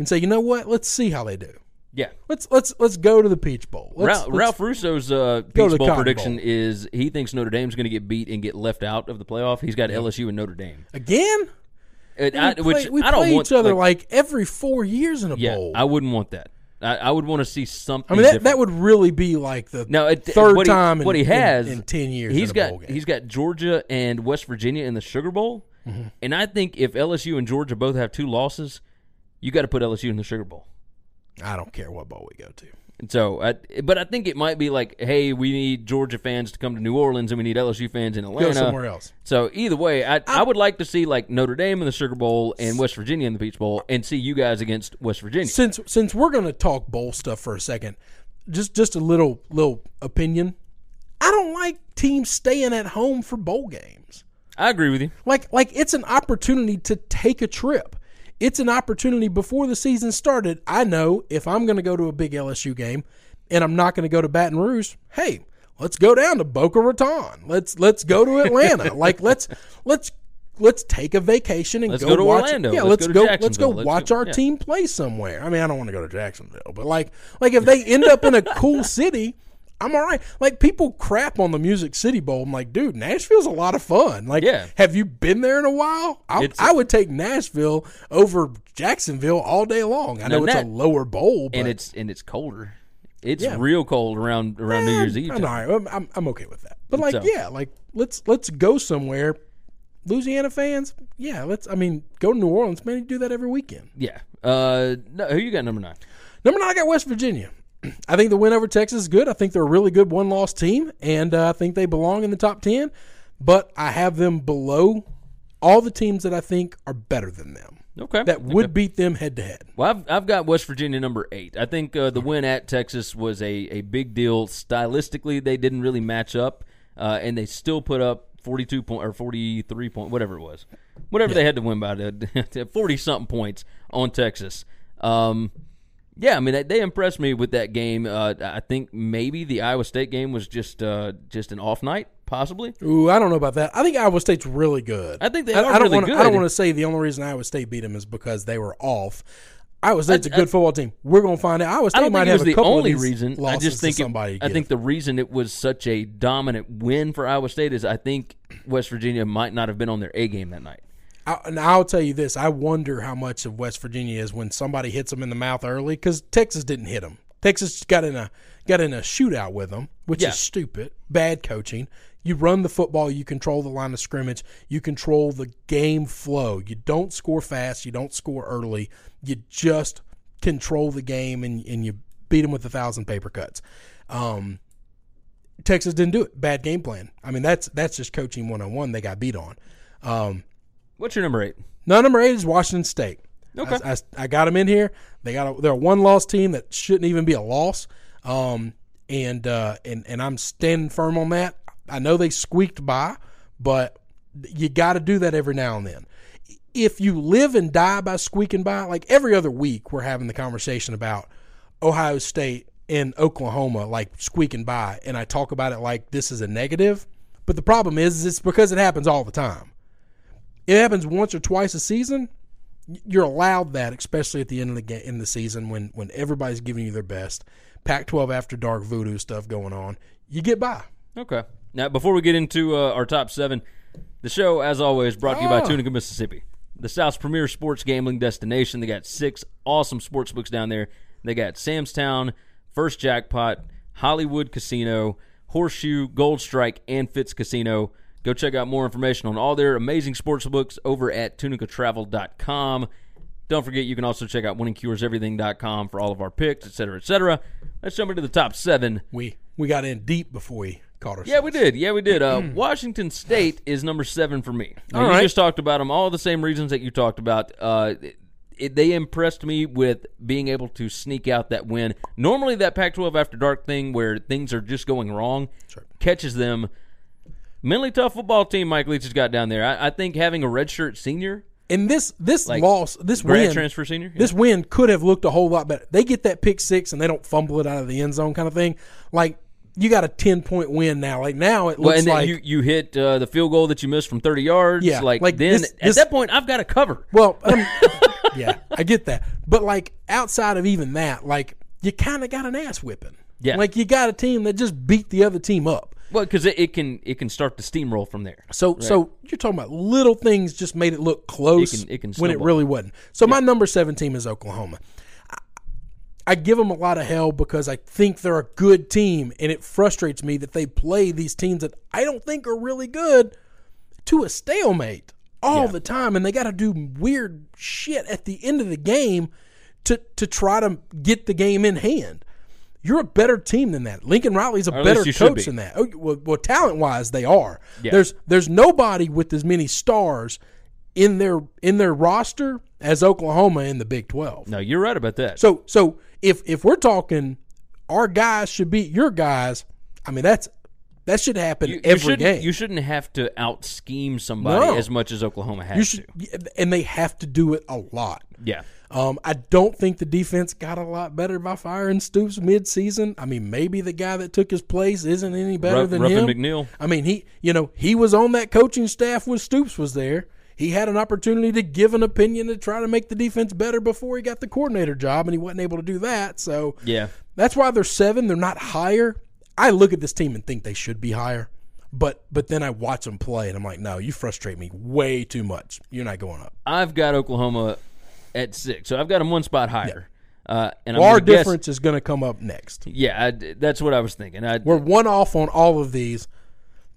And say, you know what? Let's see how they do. Yeah, let's let's let's go to the Peach Bowl. Let's, Ralph, let's Ralph Russo's uh, Peach Bowl prediction Bowl. is he thinks Notre Dame's going to get beat and get left out of the playoff. He's got yeah. L S U and Notre Dame again. It, we I, play, which we I don't play want, each other like, like every four years in a yeah, bowl. I wouldn't want that. I, I would want to see something. I mean, that, that would really be like the now, it, third what he, time. In, what he has in, in ten years. He's got bowl game. He's got Georgia and West Virginia in the Sugar Bowl, mm-hmm. and I think if L S U and Georgia both have two losses, you got to put L S U in the Sugar Bowl. I don't care what bowl we go to. And so, I, but I think it might be like, hey, we need Georgia fans to come to New Orleans, and we need L S U fans in Atlanta. Go somewhere else. So either way, I, I, I would like to see like Notre Dame in the Sugar Bowl and West Virginia in the Peach Bowl, and see you guys against West Virginia. Since since we're going to talk bowl stuff for a second, just just a little little opinion. I don't like teams staying at home for bowl games. I agree with you. Like like it's an opportunity to take a trip. It's an opportunity before the season started. I know if I'm going to go to a big L S U game and I'm not going to go to Baton Rouge, hey, let's go down to Boca Raton. Let's let's go to Atlanta. Like let's let's let's take a vacation and let's go, go to watch Orlando. Yeah, let's, let's go, go let's go let's watch go, our yeah. team play somewhere. I mean, I don't want to go to Jacksonville, but like like if they end up in a cool city, I'm all right. Like, people crap on the Music City Bowl. I'm like, dude, Nashville's a lot of fun. Like, yeah. have you been there in a while? I, I would take Nashville over Jacksonville all day long. I know it's that, a lower bowl. But, and it's and it's colder. It's yeah. real cold around around yeah, New Year's Eve. I'm all right. I'm, I'm, I'm okay with that. But, like, so. yeah, like, let's let's go somewhere. Louisiana fans, yeah, let's, I mean, go to New Orleans. Man, you do that every weekend. Yeah. Uh, no, who you got number nine? Number nine, I got West Virginia. I think the win over Texas is good. I think they're a really good one-loss team, and uh, I think they belong in the top ten. But I have them below all the teams that I think are better than them. Okay, that would okay. beat them head-to-head. Well, I've, I've got West Virginia number eight. I think uh, the win at Texas was a, a big deal. Stylistically, they didn't really match up, uh, and they still put up forty-two point or forty-three point, whatever it was, whatever yeah. they had to win by, forty-something points on Texas. Um Yeah, I mean, they impressed me with that game. Uh, I think maybe the Iowa State game was just uh, just an off night, possibly. Ooh, I don't know about that. I think Iowa State's really good. I think they I, are I don't really wanna, good. I don't want to say the only reason Iowa State beat them is because they were off. Iowa State's I, a good I, football team. We're going to find out. Iowa State I don't might think have it was a couple the only of these reason. I just think it, I think the reason it was such a dominant win for Iowa State is I think West Virginia might not have been on their A game that night. I, and I'll tell you this. I wonder how much of West Virginia is when somebody hits them in the mouth early, because Texas didn't hit them. Texas got in a got in a shootout with them, which yeah. is stupid, bad coaching. You run the football. You control the line of scrimmage. You control the game flow. You don't score fast. You don't score early. You just control the game, and, and you beat them with a thousand paper cuts. Um, Texas didn't do it. Bad game plan. I mean, that's, that's just coaching one-on-one. They got beat on. Um, What's your number eight? No, number eight is Washington State. Okay, I, I, I got them in here. They got a, they're a one-loss team that shouldn't even be a loss, um, and uh, and and I'm standing firm on that. I know they squeaked by, but you got to do that every now and then. If you live and die by squeaking by, like every other week, we're having the conversation about Ohio State and Oklahoma, like squeaking by, and I talk about it like this is a negative. But the problem is, is it's because it happens all the time. It happens once or twice a season. You're allowed that, especially at the end of the game, in the season when, when everybody's giving you their best. Pac twelve after dark voodoo stuff going on. You get by. Okay. Now, before we get into uh, our top seven, the show, as always, brought to you by oh. Tunica, Mississippi, the South's premier sports gambling destination. They got six awesome sports books down there. They got Sam's Town, First Jackpot, Hollywood Casino, Horseshoe, Gold Strike, and Fitz Casino. Go check out more information on all their amazing sports books over at tunica travel dot com. Don't forget, you can also check out winning cures everything dot com for all of our picks, et cetera, et cetera. Let's jump into the top seven. We we got in deep before we caught ourselves. Yeah, we did. Yeah, we did. Uh, Washington State is number seven for me. All right. You just talked about them, all the same reasons that you talked about. Uh, it, it, they impressed me with being able to sneak out that win. Normally that Pac twelve After Dark thing where things are just going wrong sure. catches them. Mentally tough football team Mike Leach has got down there. I, I think having a redshirt senior. And this this like loss, this win, transfer senior, yeah. this win could have looked a whole lot better. They get that pick six and they don't fumble it out of the end zone kind of thing. Like, you got a ten-point win now. Like, now it looks well, and then like. You, you hit uh, the field goal that you missed from thirty yards. Yeah. Like, like then this, at this, that point, I've got to cover. Well, um, yeah, I get that. But, like, outside of even that, like, you kind of got an ass whipping. Yeah. Like, you got a team that just beat the other team up. Well, because it, it can it can start the steamroll from there. So right. so you're talking about little things just made it look close it can, it can when it really wasn't. So yeah. my number seven team is Oklahoma. I, I give them a lot of hell because I think they're a good team, and it frustrates me that they play these teams that I don't think are really good to a stalemate all yeah. the time, and they got to do weird shit at the end of the game to to try to get the game in hand. You're a better team than that. Lincoln Riley's a better coach be. than that. Oh, well, well talent-wise, they are. Yeah. There's there's nobody with as many stars in their in their roster as Oklahoma in the Big twelve. No, you're right about that. So so if if we're talking our guys should beat your guys, I mean that's that should happen you, every you game. You shouldn't have to out-scheme somebody no. as much as Oklahoma has you should, to. And they have to do it a lot. Yeah. Um, I don't think the defense got a lot better by firing Stoops midseason. I mean, maybe the guy that took his place isn't any better Ruff, than Ruffin him. McNeil. I mean, he you know he was on that coaching staff when Stoops was there. He had an opportunity to give an opinion to try to make the defense better before he got the coordinator job, and he wasn't able to do that. So yeah, that's why they're seven. They're not higher. I look at this team and think they should be higher, but but then I watch them play, and I'm like, no, you frustrate me way too much. You're not going up. I've got Oklahoma at six, so I've got them one spot higher. Yeah. Uh, and well, I'm our guess, difference is going to come up next. Yeah, I, that's what I was thinking. I, We're one off on all of these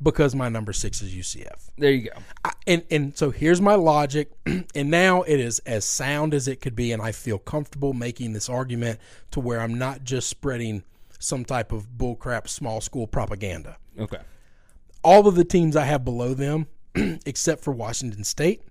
because my number six is U C F. There you go. I, and, and so here's my logic, and now it is as sound as it could be, and I feel comfortable making this argument to where I'm not just spreading some type of bullcrap small school propaganda. Okay. All of the teams I have below them, except for Washington State,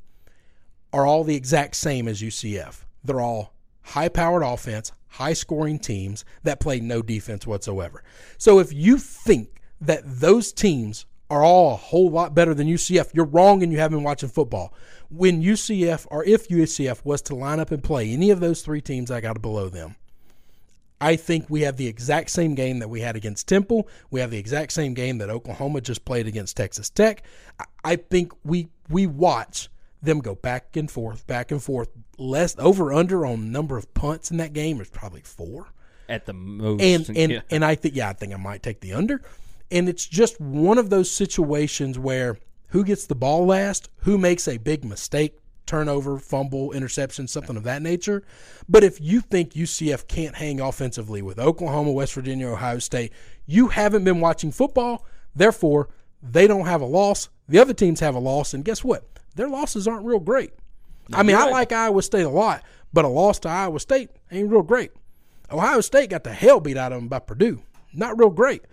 are all the exact same as U C F. They're all high-powered offense, high-scoring teams that play no defense whatsoever. So if you think that those teams are all a whole lot better than U C F, you're wrong and you haven't been watching football. When U C F, or if U C F was to line up and play any of those three teams I got below them, I think we have the exact same game that we had against Temple. We have the exact same game that Oklahoma just played against Texas Tech. I think we we watch them go back and forth, back and forth. Less over under on number of punts in that game is probably four at the most. And and, yeah. and I think yeah, I think I might take the under. And it's just one of those situations where who gets the ball last, who makes a big mistake, turnover, fumble, interception, something of that nature. But if you think U C F can't hang offensively with Oklahoma, West Virginia, Ohio State, you haven't been watching football. Therefore, they don't have a loss. The other teams have a loss, and guess what? Their losses aren't real great. I mean, right. I like Iowa State a lot, but a loss to Iowa State ain't real great. Ohio State got the hell beat out of them by Purdue. Not real great.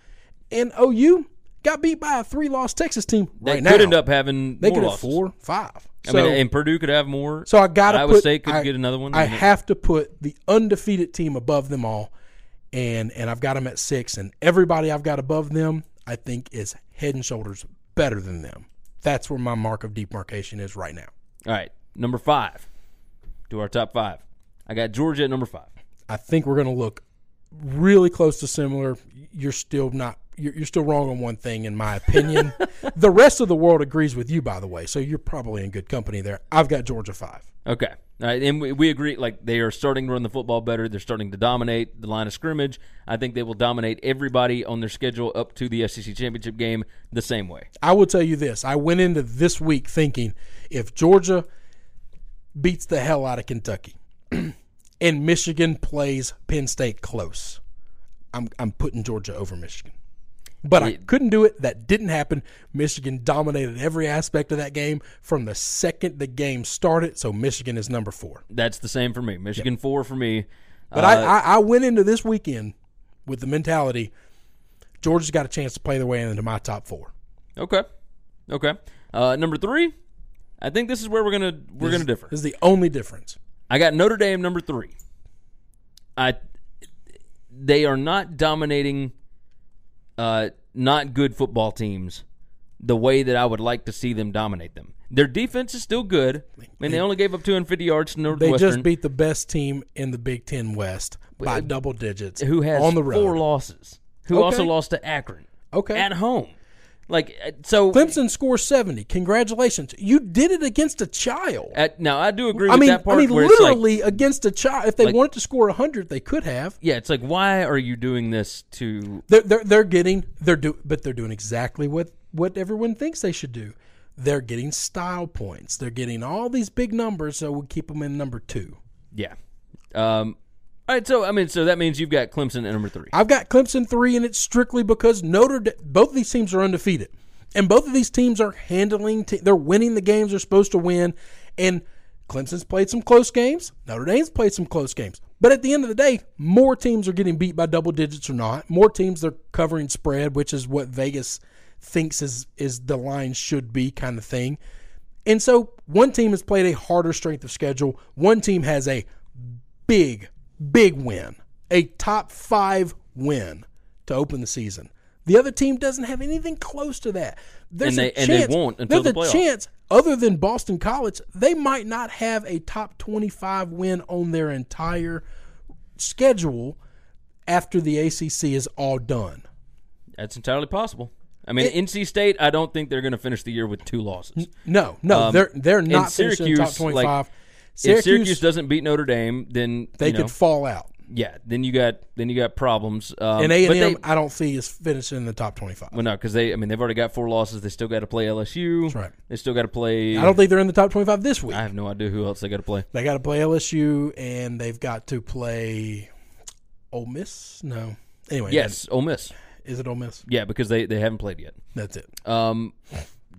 And O U got beat by a three-loss Texas team right they now. They could end up having they more losses. They could have four, five. So, I mean, and Purdue could have more. So I gotta Iowa put, State could I, get another one. I have to put the undefeated team above them all, and and I've got them at six. And everybody I've got above them, I think, is head and shoulders better than them. That's where my mark of demarcation is right now. All right, number five. Do our top five. I got Georgia at number five. I think we're going to look really close to similar. You're still not. You're still wrong on one thing, in my opinion. The rest of the world agrees with you, by the way, so you're probably in good company there. I've got Georgia five. Okay. All right, and we, we agree, like, they are starting to run the football better. They're starting to dominate the line of scrimmage. I think they will dominate everybody on their schedule up to the S E C championship game the same way. I will tell you this. I went into this week thinking if Georgia beats the hell out of Kentucky and Michigan plays Penn State close, I'm I'm putting Georgia over Michigan. But I couldn't do it. That didn't happen. Michigan dominated every aspect of that game from the second the game started, so Michigan is number four. That's the same for me. Michigan yep. four for me. But uh, I, I, I went into this weekend with the mentality, Georgia's got a chance to play their way into my top four. Okay. Okay. Uh, number three, I think this is where we're gonna we're this gonna differ. This is the only difference. I got Notre Dame number three. I they are not dominating Uh, not good football teams the way that I would like to see them dominate them. Their defense is still good. I mean, they only gave up two hundred fifty yards to Northwestern. They just beat the best team in the Big Ten West by double digits. Who has on the road. four losses. Who okay. also lost to Akron. Okay. At home. Like, so Clemson scores seventy. Congratulations. You did it against a child. At, now, I do agree I with mean, that part. I mean, literally like, against a child. If they like, wanted to score one hundred, they could have. Yeah, it's like, why are you doing this to – They're they're, they're getting they're – do, but they're doing exactly what, what everyone thinks they should do. They're getting style points. They're getting all these big numbers, so we'll keep them in number two. Yeah. Um, All right, so I mean, so that means you've got Clemson at number three. I've got Clemson three, and it's strictly because Notre Dame, both of these teams are undefeated, and both of these teams are handling. Te- they're winning the games they're supposed to win, and Clemson's played some close games. Notre Dame's played some close games. But at the end of the day, more teams are getting beat by double digits or not. More teams are covering spread, which is what Vegas thinks is, is the line should be kind of thing. And so one team has played a harder strength of schedule. One team has a big, big win, a top five win to open the season. The other team doesn't have anything close to that. There's and they, a chance, and they won't until the playoffs. There's a chance, other than Boston College, they might not have a top twenty-five win on their entire schedule after the A C C is all done. That's entirely possible. I mean, it, N C State, I don't think they're going to finish the year with two losses. No, no, um, they're they're not finishing in the top twenty-five. Like, Syracuse, if Syracuse doesn't beat Notre Dame, then they you know, could fall out. Yeah, then you got then you got problems. Um, and A and M, they, I don't see is finishing in the top twenty-five. Well, no, because they, I mean, they've already got four losses. They still got to play L S U. That's right. They still got to play. I don't think they're in the top twenty-five this week. I have no idea who else they got to play. They got to play L S U, and they've got to play Ole Miss. No, anyway. Yes, Ole Miss. Is it Ole Miss? Yeah, because they, they haven't played yet. That's it. Um,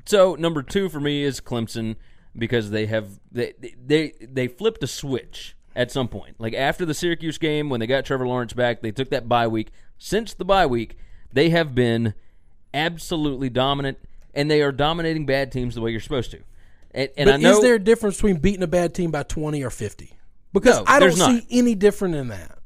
so number two for me is Clemson because they have they they they flipped a switch. At some point, like after the Syracuse game, when they got Trevor Lawrence back, they took that bye week. Since the bye week, they have been absolutely dominant, and they are dominating bad teams the way you're supposed to. And, and but I know, is there a difference between beating a bad team by twenty or fifty? Because no, I don't see any different in that.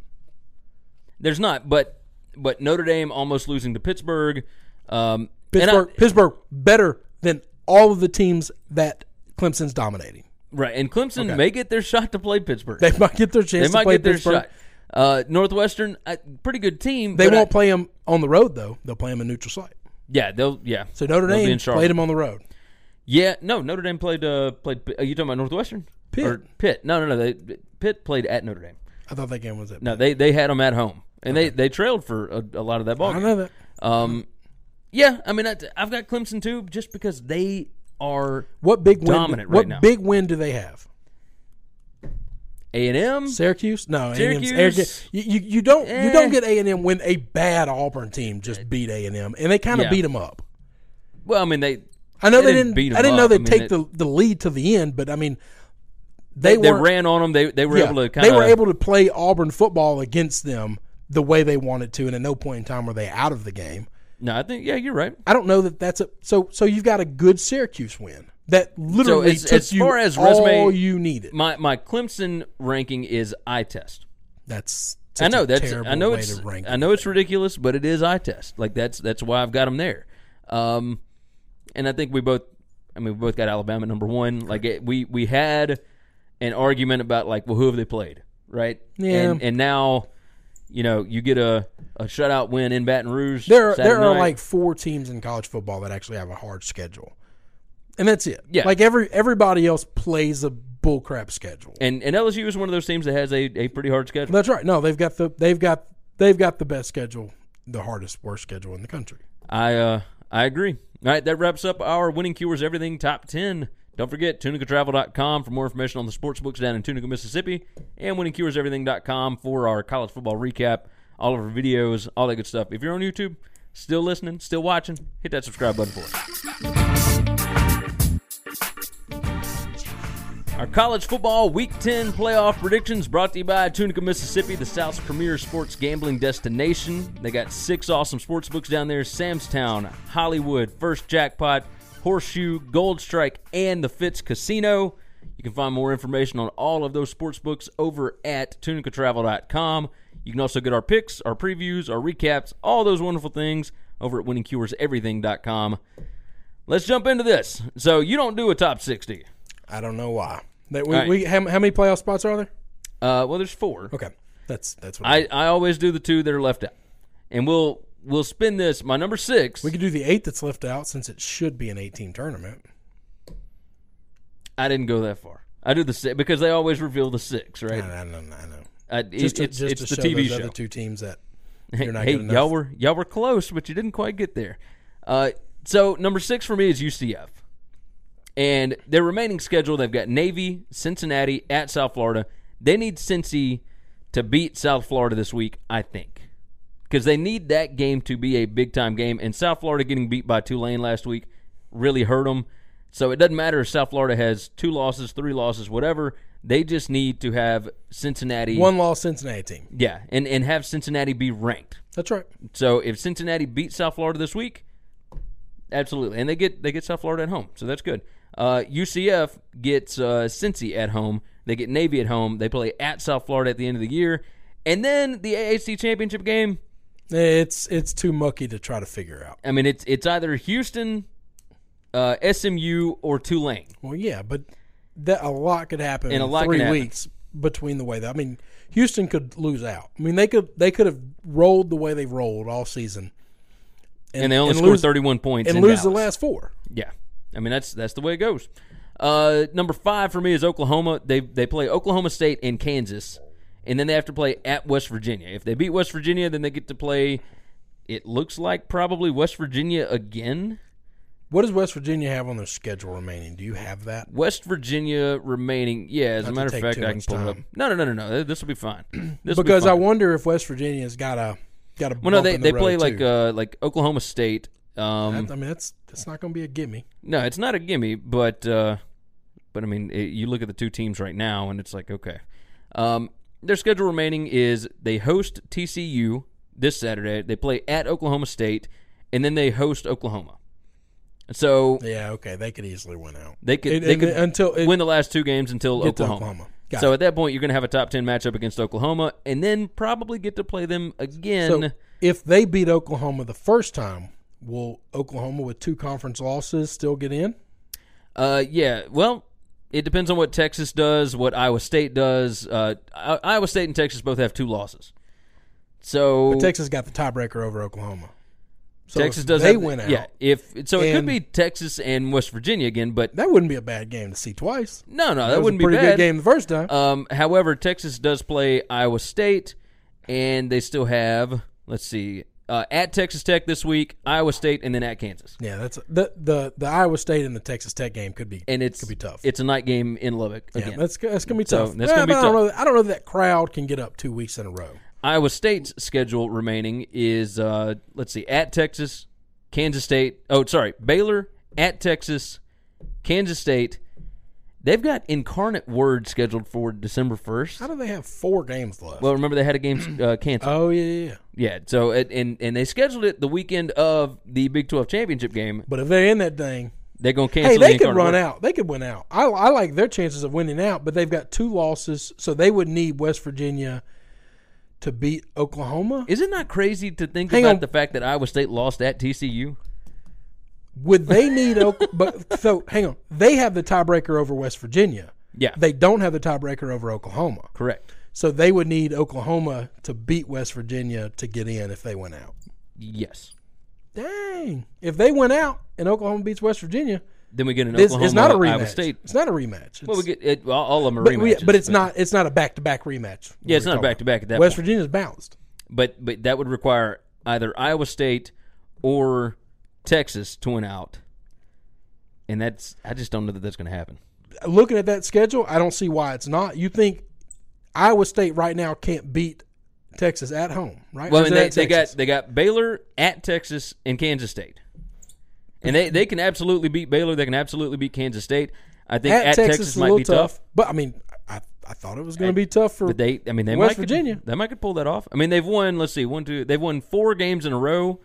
There's not, but but Notre Dame almost losing to Pittsburgh. Um, Pittsburgh, I, Pittsburgh better than all of the teams that Clemson's dominating. Right, and Clemson okay. may get their shot to play Pittsburgh. They might get their chance they to play Pittsburgh. They might get their shot. Uh, Northwestern, uh, pretty good team. They won't I, play them on the road, though. They'll play them in neutral site. Yeah, they'll yeah. So Notre they'll Dame played them on the road. Yeah, no, Notre Dame played uh, – played. Are you talking about Northwestern? Pitt. Or Pitt. No, no, no. They, Pitt played at Notre Dame. I thought that game was at Pitt. No, they, they had them at home, and okay. they, they trailed for a, a lot of that ball I game. know that. Um, yeah, I mean, I, I've got Clemson, too, just because they – Are what big dominant win, right what now. What big win do they have? A and M, Syracuse, no, Syracuse. You, you you don't eh. you don't get A and M when a bad Auburn team just beat A and M, and they kind of yeah. beat them up. Well, I mean they. I know they, they didn't. Beat them I didn't up. know they I mean, take it, the, the lead to the end, but I mean they they, they ran on them. They they were yeah, able to kind of they were able to play Auburn football against them the way they wanted to, and at no point in time were they out of the game. No, I think yeah, you're right. I don't know that that's a so so you've got a good Syracuse win that literally so as, took as far you as resume, all you needed. My my Clemson ranking is eye test. That's I know that's I know it's I know it's ridiculous, but it is eye test. Like that's that's why I've got them there. Um, and I think we both I mean we both got Alabama number one. Like it, we we had an argument about like well who have they played right? Yeah, and, and now. You know, you get a, a shutout win in Baton Rouge. There, Saturday there are night. like four teams in college football that actually have a hard schedule, and that's it. Yeah, like every everybody else plays a bullcrap schedule. And and L S U is one of those teams that has a, a pretty hard schedule. That's right. No, they've got the they've got they've got the best schedule, the hardest worst schedule in the country. I uh I agree. All right, that wraps up our Winning Cures Everything Top Ten. Don't forget, tunica travel dot com for more information on the sports books down in Tunica, Mississippi, and winning cures everything dot com for our college football recap, all of our videos, all that good stuff. If you're on YouTube, still listening, still watching, hit that subscribe button for us. Our college football Week ten playoff predictions brought to you by Tunica, Mississippi, the South's premier sports gambling destination. They got six awesome sports books down there, Samstown, Hollywood, First Jackpot, Horseshoe, Gold Strike, and the Fitz Casino. You can find more information on all of those sportsbooks over at tunica travel dot com. You can also get our picks, our previews, our recaps, all those wonderful things over at winning cures everything dot com. Let's jump into this. So you don't do a top six, do you? I don't know why. That we, right. we how, how many playoff spots are there? Uh, well, there's four. Okay, that's that's what I I, I always do the two that are left out, and we'll. We'll spin this. My number six. We could do the eight that's left out since it should be an eight-team tournament. I didn't go that far. I do the six because they always reveal the six, right? I know, I know. I know. I, just it, to, just it's to the show T V those show. Other two teams that you're not hey, good enough. y'all were y'all were close, but you didn't quite get there. Uh, so number six for me is U C F, and their remaining schedule. They've got Navy, Cincinnati, at South Florida. They need Cincy to beat South Florida this week, I think. Because they need that game to be a big-time game. And South Florida getting beat by Tulane last week really hurt them. So it doesn't matter if South Florida has two losses, three losses, whatever. They just need to have Cincinnati. One loss Cincinnati team. Yeah, and, and have Cincinnati be ranked. That's right. So if Cincinnati beats South Florida this week, absolutely. And they get they get South Florida at home, so that's good. Uh, U C F gets uh, Cincy at home. They get Navy at home. They play at South Florida at the end of the year. And then the A A C championship game. It's it's too mucky to try to figure out. I mean, it's it's either Houston, uh, S M U, or Tulane. Well, yeah, but that a lot could happen and a lot in three weeks between the way that. I mean, Houston could lose out. I mean, they could they could have rolled the way they've rolled all season. And, and they only and scored lose, thirty-one points and in lose Dallas. The last four. Yeah, I mean that's that's the way it goes. Uh, number five for me is Oklahoma. They they play Oklahoma State and Kansas, and then they have to play at West Virginia. If they beat West Virginia, then they get to play. It looks like probably West Virginia again. What does West Virginia have on their schedule remaining? Do you have that? West Virginia remaining, yeah. As Not a matter of fact, I can pull time. it up. No, no, no, no, no. This will be fine. This because be fine. I wonder if West Virginia's got a. Got a well, no, they the they play too. like uh, like Oklahoma State. Um, that, I mean, that's that's not going to be a gimme. No, it's not a gimme, but uh, but I mean, it, you look at the two teams right now, and it's like okay, um, their schedule remaining is they host T C U this Saturday, they play at Oklahoma State, and then they host Oklahoma. So yeah, okay, they could easily win out. They could it, they could until it, win the last two games until Oklahoma. Oklahoma. Got so it. At that point, you're going to have a top ten matchup against Oklahoma and then probably get to play them again. So if they beat Oklahoma the first time, will Oklahoma with two conference losses still get in? Uh, yeah. Well, it depends on what Texas does, what Iowa State does. Uh, I- Iowa State and Texas both have two losses. So but Texas got the tiebreaker over Oklahoma. So Texas does they have, win out. Yeah, if so, and it could be Texas and West Virginia again, but that wouldn't be a bad game to see twice. No, no, that, that wouldn't be bad. It was a pretty good game the first time. Um, however, Texas does play Iowa State, and they still have let's see uh, at Texas Tech this week, Iowa State, and then at Kansas. Yeah, that's the the, the Iowa State and the Texas Tech game could be and it's, could be tough. It's a night game in Lubbock. Again. Yeah, that's that's gonna be tough. So that's yeah, gonna be I don't, tough. Know, I don't know if that crowd can get up two weeks in a row. Iowa State's schedule remaining is, uh, let's see, at Texas, Kansas State. Oh, sorry, Baylor, at Texas, Kansas State. They've got Incarnate Word scheduled for December first. How do they have four games left? Well, remember they had a game uh, canceled. Oh, yeah, yeah, yeah. Yeah, so it, and, and they scheduled it the weekend of the Big twelve championship game. But if they're in that thing, they're going to cancel it. Hey, they the could run Word. out. They could win out. I, I like their chances of winning out, but they've got two losses, so they would need West Virginia – to beat Oklahoma? Is it not crazy to think Hang about on. the fact that Iowa State lost at T C U? Would they need – but so hang on. They have the tiebreaker over West Virginia. Yeah. They don't have the tiebreaker over Oklahoma. Correct. So they would need Oklahoma to beat West Virginia to get in if they went out. Yes. Dang. If they went out and Oklahoma beats West Virginia – then we get an Oklahoma. It's not a rematch. Iowa State. It's not a rematch. It's, well, we get it, all of them are but, rematches. But it's but. not. It's not a back-to-back rematch. Yeah, it's not a back-to-back at that. West point. Virginia's bounced. But but that would require either Iowa State or Texas to win out, and that's I just don't know that that's going to happen. Looking at that schedule, I don't see why it's not. You think Iowa State right now can't beat Texas at home, right? Well, I mean, they, they got they got Baylor at Texas and Kansas State. And they, they can absolutely beat Baylor. They can absolutely beat Kansas State. I think at, at Texas, Texas might be tough. tough. But, I mean, I, I thought it was going to be tough for they, I mean, they West might Virginia. Could, they might could pull that off. I mean, they've won, let's see, one, two, they've won four games in a row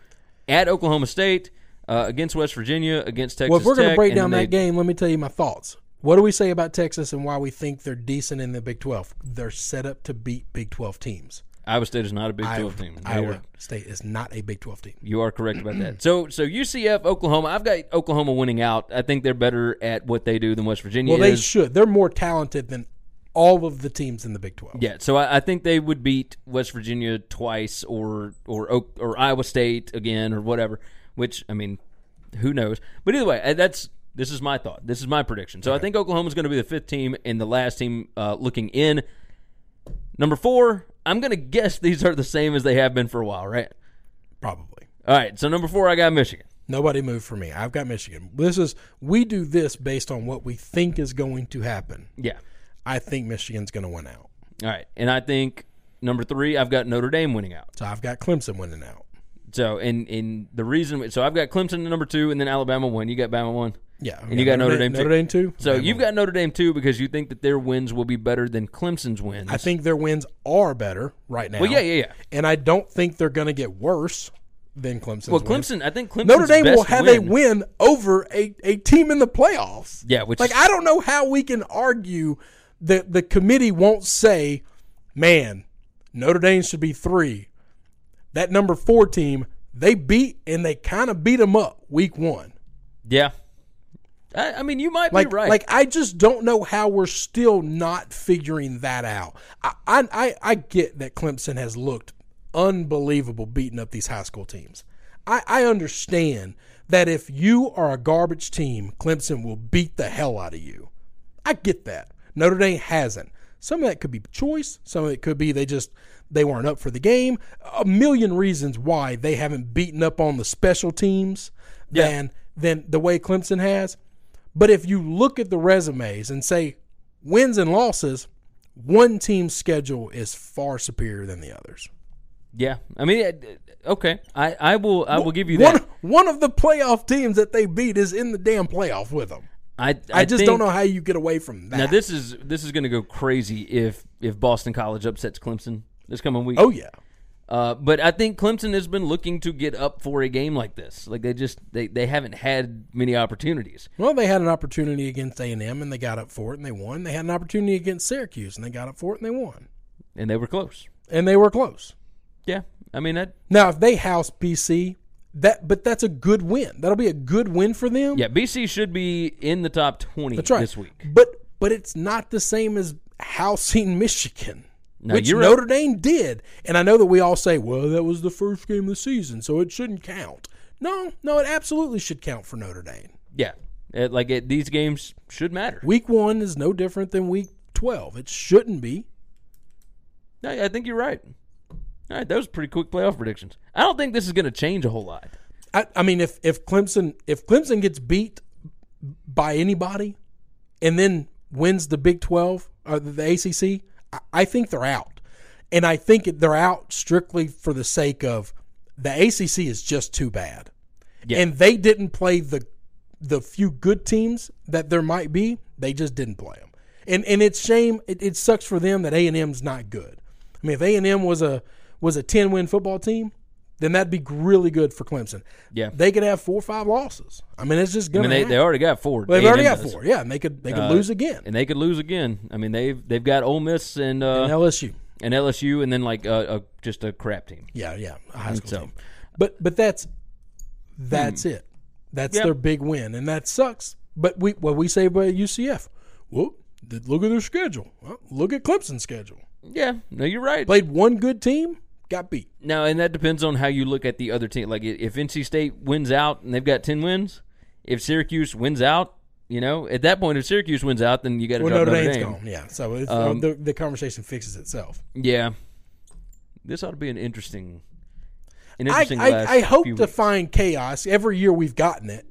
at Oklahoma State, uh, against West Virginia, against Texas Tech. Well, if we're going to break down that game, let me tell you my thoughts. What do we say about Texas and why we think they're decent in the Big twelve? They're set up to beat Big twelve teams. Iowa State is not a Big twelve Iowa, team. Iowa are, State is not a Big twelve team. You are correct about that. So, so U C F, Oklahoma, I've got Oklahoma winning out. I think they're better at what they do than West Virginia well, is. Well, they should. They're more talented than all of the teams in the Big twelve. Yeah, so I, I think they would beat West Virginia twice or or or Iowa State again or whatever, which, I mean, who knows. But either way, that's this is my thought. This is my prediction. So okay. I think Oklahoma's going to be the fifth team and the last team uh, looking in. Number four, I'm going to guess these are the same as they have been for a while, right? Probably. All right, so number four, I got Michigan. Nobody moved for me. I've got Michigan. This is we do this based on what we think is going to happen. Yeah. I think Michigan's going to win out. All right, and I think Number three, I've got Notre Dame winning out. So I've got Clemson winning out. So and and the reason so I've got Clemson at number two and then Alabama one. You got Bama one. Yeah, and you got Notre, Notre Dame, Dame Notre Dame two. So Bama. You've got Notre Dame two because you think that their wins will be better than Clemson's wins. I think their wins are better right now. Well, yeah, yeah, yeah. And I don't think they're going to get worse than Clemson's. Well, Clemson, wins. I think Clemson's Notre Dame best will have win. a win over a, a team in the playoffs. Yeah, which like is, I don't know how we can argue that the committee won't say, man, Notre Dame should be three. That number four team, they beat and they kind of beat them up week one. Yeah. I, I mean, you might like, be right. Like, I just don't know how we're still not figuring that out. I, I, I get that Clemson has looked unbelievable beating up these high school teams. I, I understand that if you are a garbage team, Clemson will beat the hell out of you. I get that. Notre Dame hasn't. Some of that could be choice. Some of it could be they just they weren't up for the game. A million reasons why they haven't beaten up on the special teams yeah. than, than the way Clemson has. But if you look at the resumes and say wins and losses, one team's schedule is far superior than the others. Yeah. I mean, okay. I, I will I will give you that. One, one of the playoff teams that they beat is in the damn playoff with them. I, I, I just think, don't know how you get away from that. Now, this is this is going to go crazy if, if Boston College upsets Clemson this coming week. Oh, yeah. Uh, but I think Clemson has been looking to get up for a game like this. Like they just they, they haven't had many opportunities. Well, they had an opportunity against A and M, and they got up for it, and they won. They had an opportunity against Syracuse, and they got up for it, and they won. And they were close. And they were close. Yeah, I mean that. Now, if they house B C, that but that's a good win. That'll be a good win for them. Yeah, B C should be in the top twenty that's right. this week. But but it's not the same as housing Michigan. Now, which Notre right. Dame did. And I know that we all say, well, that was the first game of the season, so it shouldn't count. No, no, it absolutely should count for Notre Dame. Yeah, it, like it, these games should matter. Week one is no different than week twelve. It shouldn't be. No, I think you're right. All right, those pretty quick playoff predictions. I don't think this is going to change a whole lot. I, I mean, if, if Clemson if Clemson gets beat by anybody and then wins the Big twelve or the A C C, I think they're out. And I think they're out strictly for the sake of the A C C is just too bad. Yeah. And they didn't play the the few good teams that there might be. They just didn't play them. And and it's shame. It, it sucks for them that A and M's not good. I mean, if A and M was a was a ten-win football team, then that'd be really good for Clemson. Yeah. They could have four or five losses. I mean, it's just going to I mean, they, they already got four. Well, they've already got does. four, yeah, and they could they could uh, lose again. And they could lose again. I mean, they've, they've got Ole Miss and, uh, and L S U. And L S U and then, like, uh, a, just a crap team. Yeah, yeah, a high school so, team. But but that's that's hmm. it. That's yep. their big win, and that sucks. But we what we say about U C F, well, look at their schedule. Well, look at Clemson's schedule. Yeah, no, you're right. Played one good team. Got beat. Now, and that depends on how you look at the other team. Like, if N C State wins out and they've got ten wins, if Syracuse wins out, you know, at that point, if Syracuse wins out, then you got to well, drop Notre Dame's Notre Dame. Gone. Yeah, so it's, um, the, the conversation fixes itself. Yeah, this ought to be an interesting. An interesting. I, last I, I hope few to weeks. Find chaos every year. We've gotten it.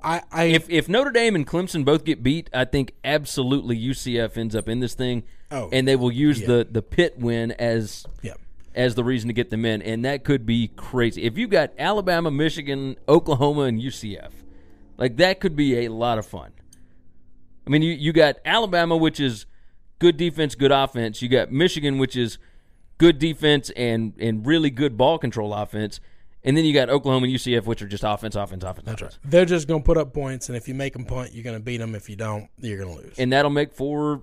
I, I if if Notre Dame and Clemson both get beat, I think absolutely U C F ends up in this thing. Oh, and they will use yeah. the the Pitt win as yeah. as the reason to get them in, and that could be crazy. If you got Alabama, Michigan, Oklahoma, and U C F, like that could be a lot of fun. I mean, you, you got Alabama, which is good defense, good offense. You got Michigan, which is good defense and, and really good ball control offense. And then you got Oklahoma and U C F, which are just offense, offense, offense. That's offense. Right. They're just going to put up points, and if you make them punt, you're going to beat them. If you don't, you're going to lose. And that'll make for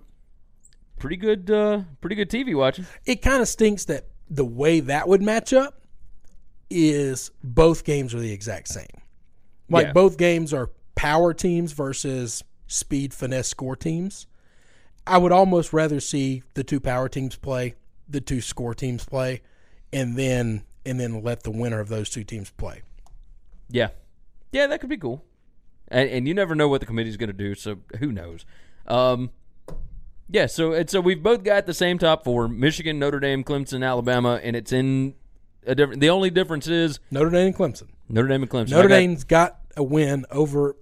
pretty good, uh, pretty good T V watching. It kind of stinks that the way that would match up is both games are the exact same. Like yeah. both games are power teams versus speed, finesse, score teams. I would almost rather see the two power teams play, the two score teams play, and then and then let the winner of those two teams play. Yeah. Yeah, that could be cool. And, and you never know what the committee's going to do, so who knows. Um Yeah, so it's, so we've both got the same top four: Michigan, Notre Dame, Clemson, Alabama, and it's in a different. The only difference is Notre Dame and Clemson. Notre Dame and Clemson. Notre got, Dame's got a win over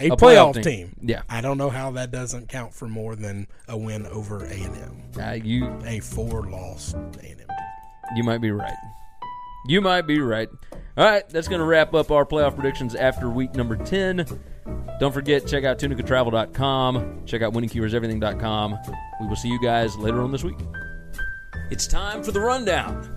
A, a playoff, playoff team. team. Yeah. I don't know how that doesn't count for more than a win over A and M. Uh, you, a four-loss A and M. You might be right. You might be right. All right, that's going to wrap up our playoff predictions after week number ten. Don't forget, check out tunica travel dot com. Check out winning keepers everything dot com. We will see you guys later on this week. It's time for the rundown.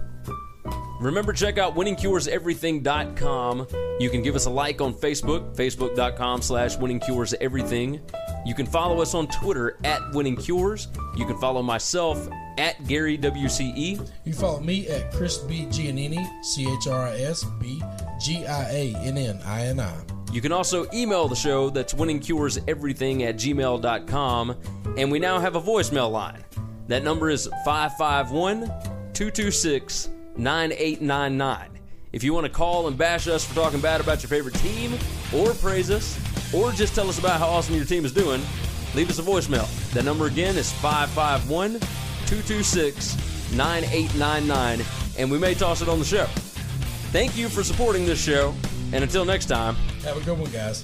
Remember, check out winning cures everything dot com. You can give us a like on Facebook, facebook dot com slash winning cures everything. You can follow us on Twitter at winningcures. You can follow myself at Gary W C E. You can follow me at Chris B. Giannini, C H R I S B G I A N N I N I. You can also email the show. That's winning cures everything at gmail dot com. And we now have a voicemail line. That number is five five one, two two six, nine eight nine nine. If you want to call and bash us for talking bad about your favorite team, or praise us, or just tell us about how awesome your team is doing, leave us a voicemail. That number again is five five one, two two six, nine eight nine nine, and we may toss it on the show. Thank you for supporting this show, and until next time, have a good one, guys.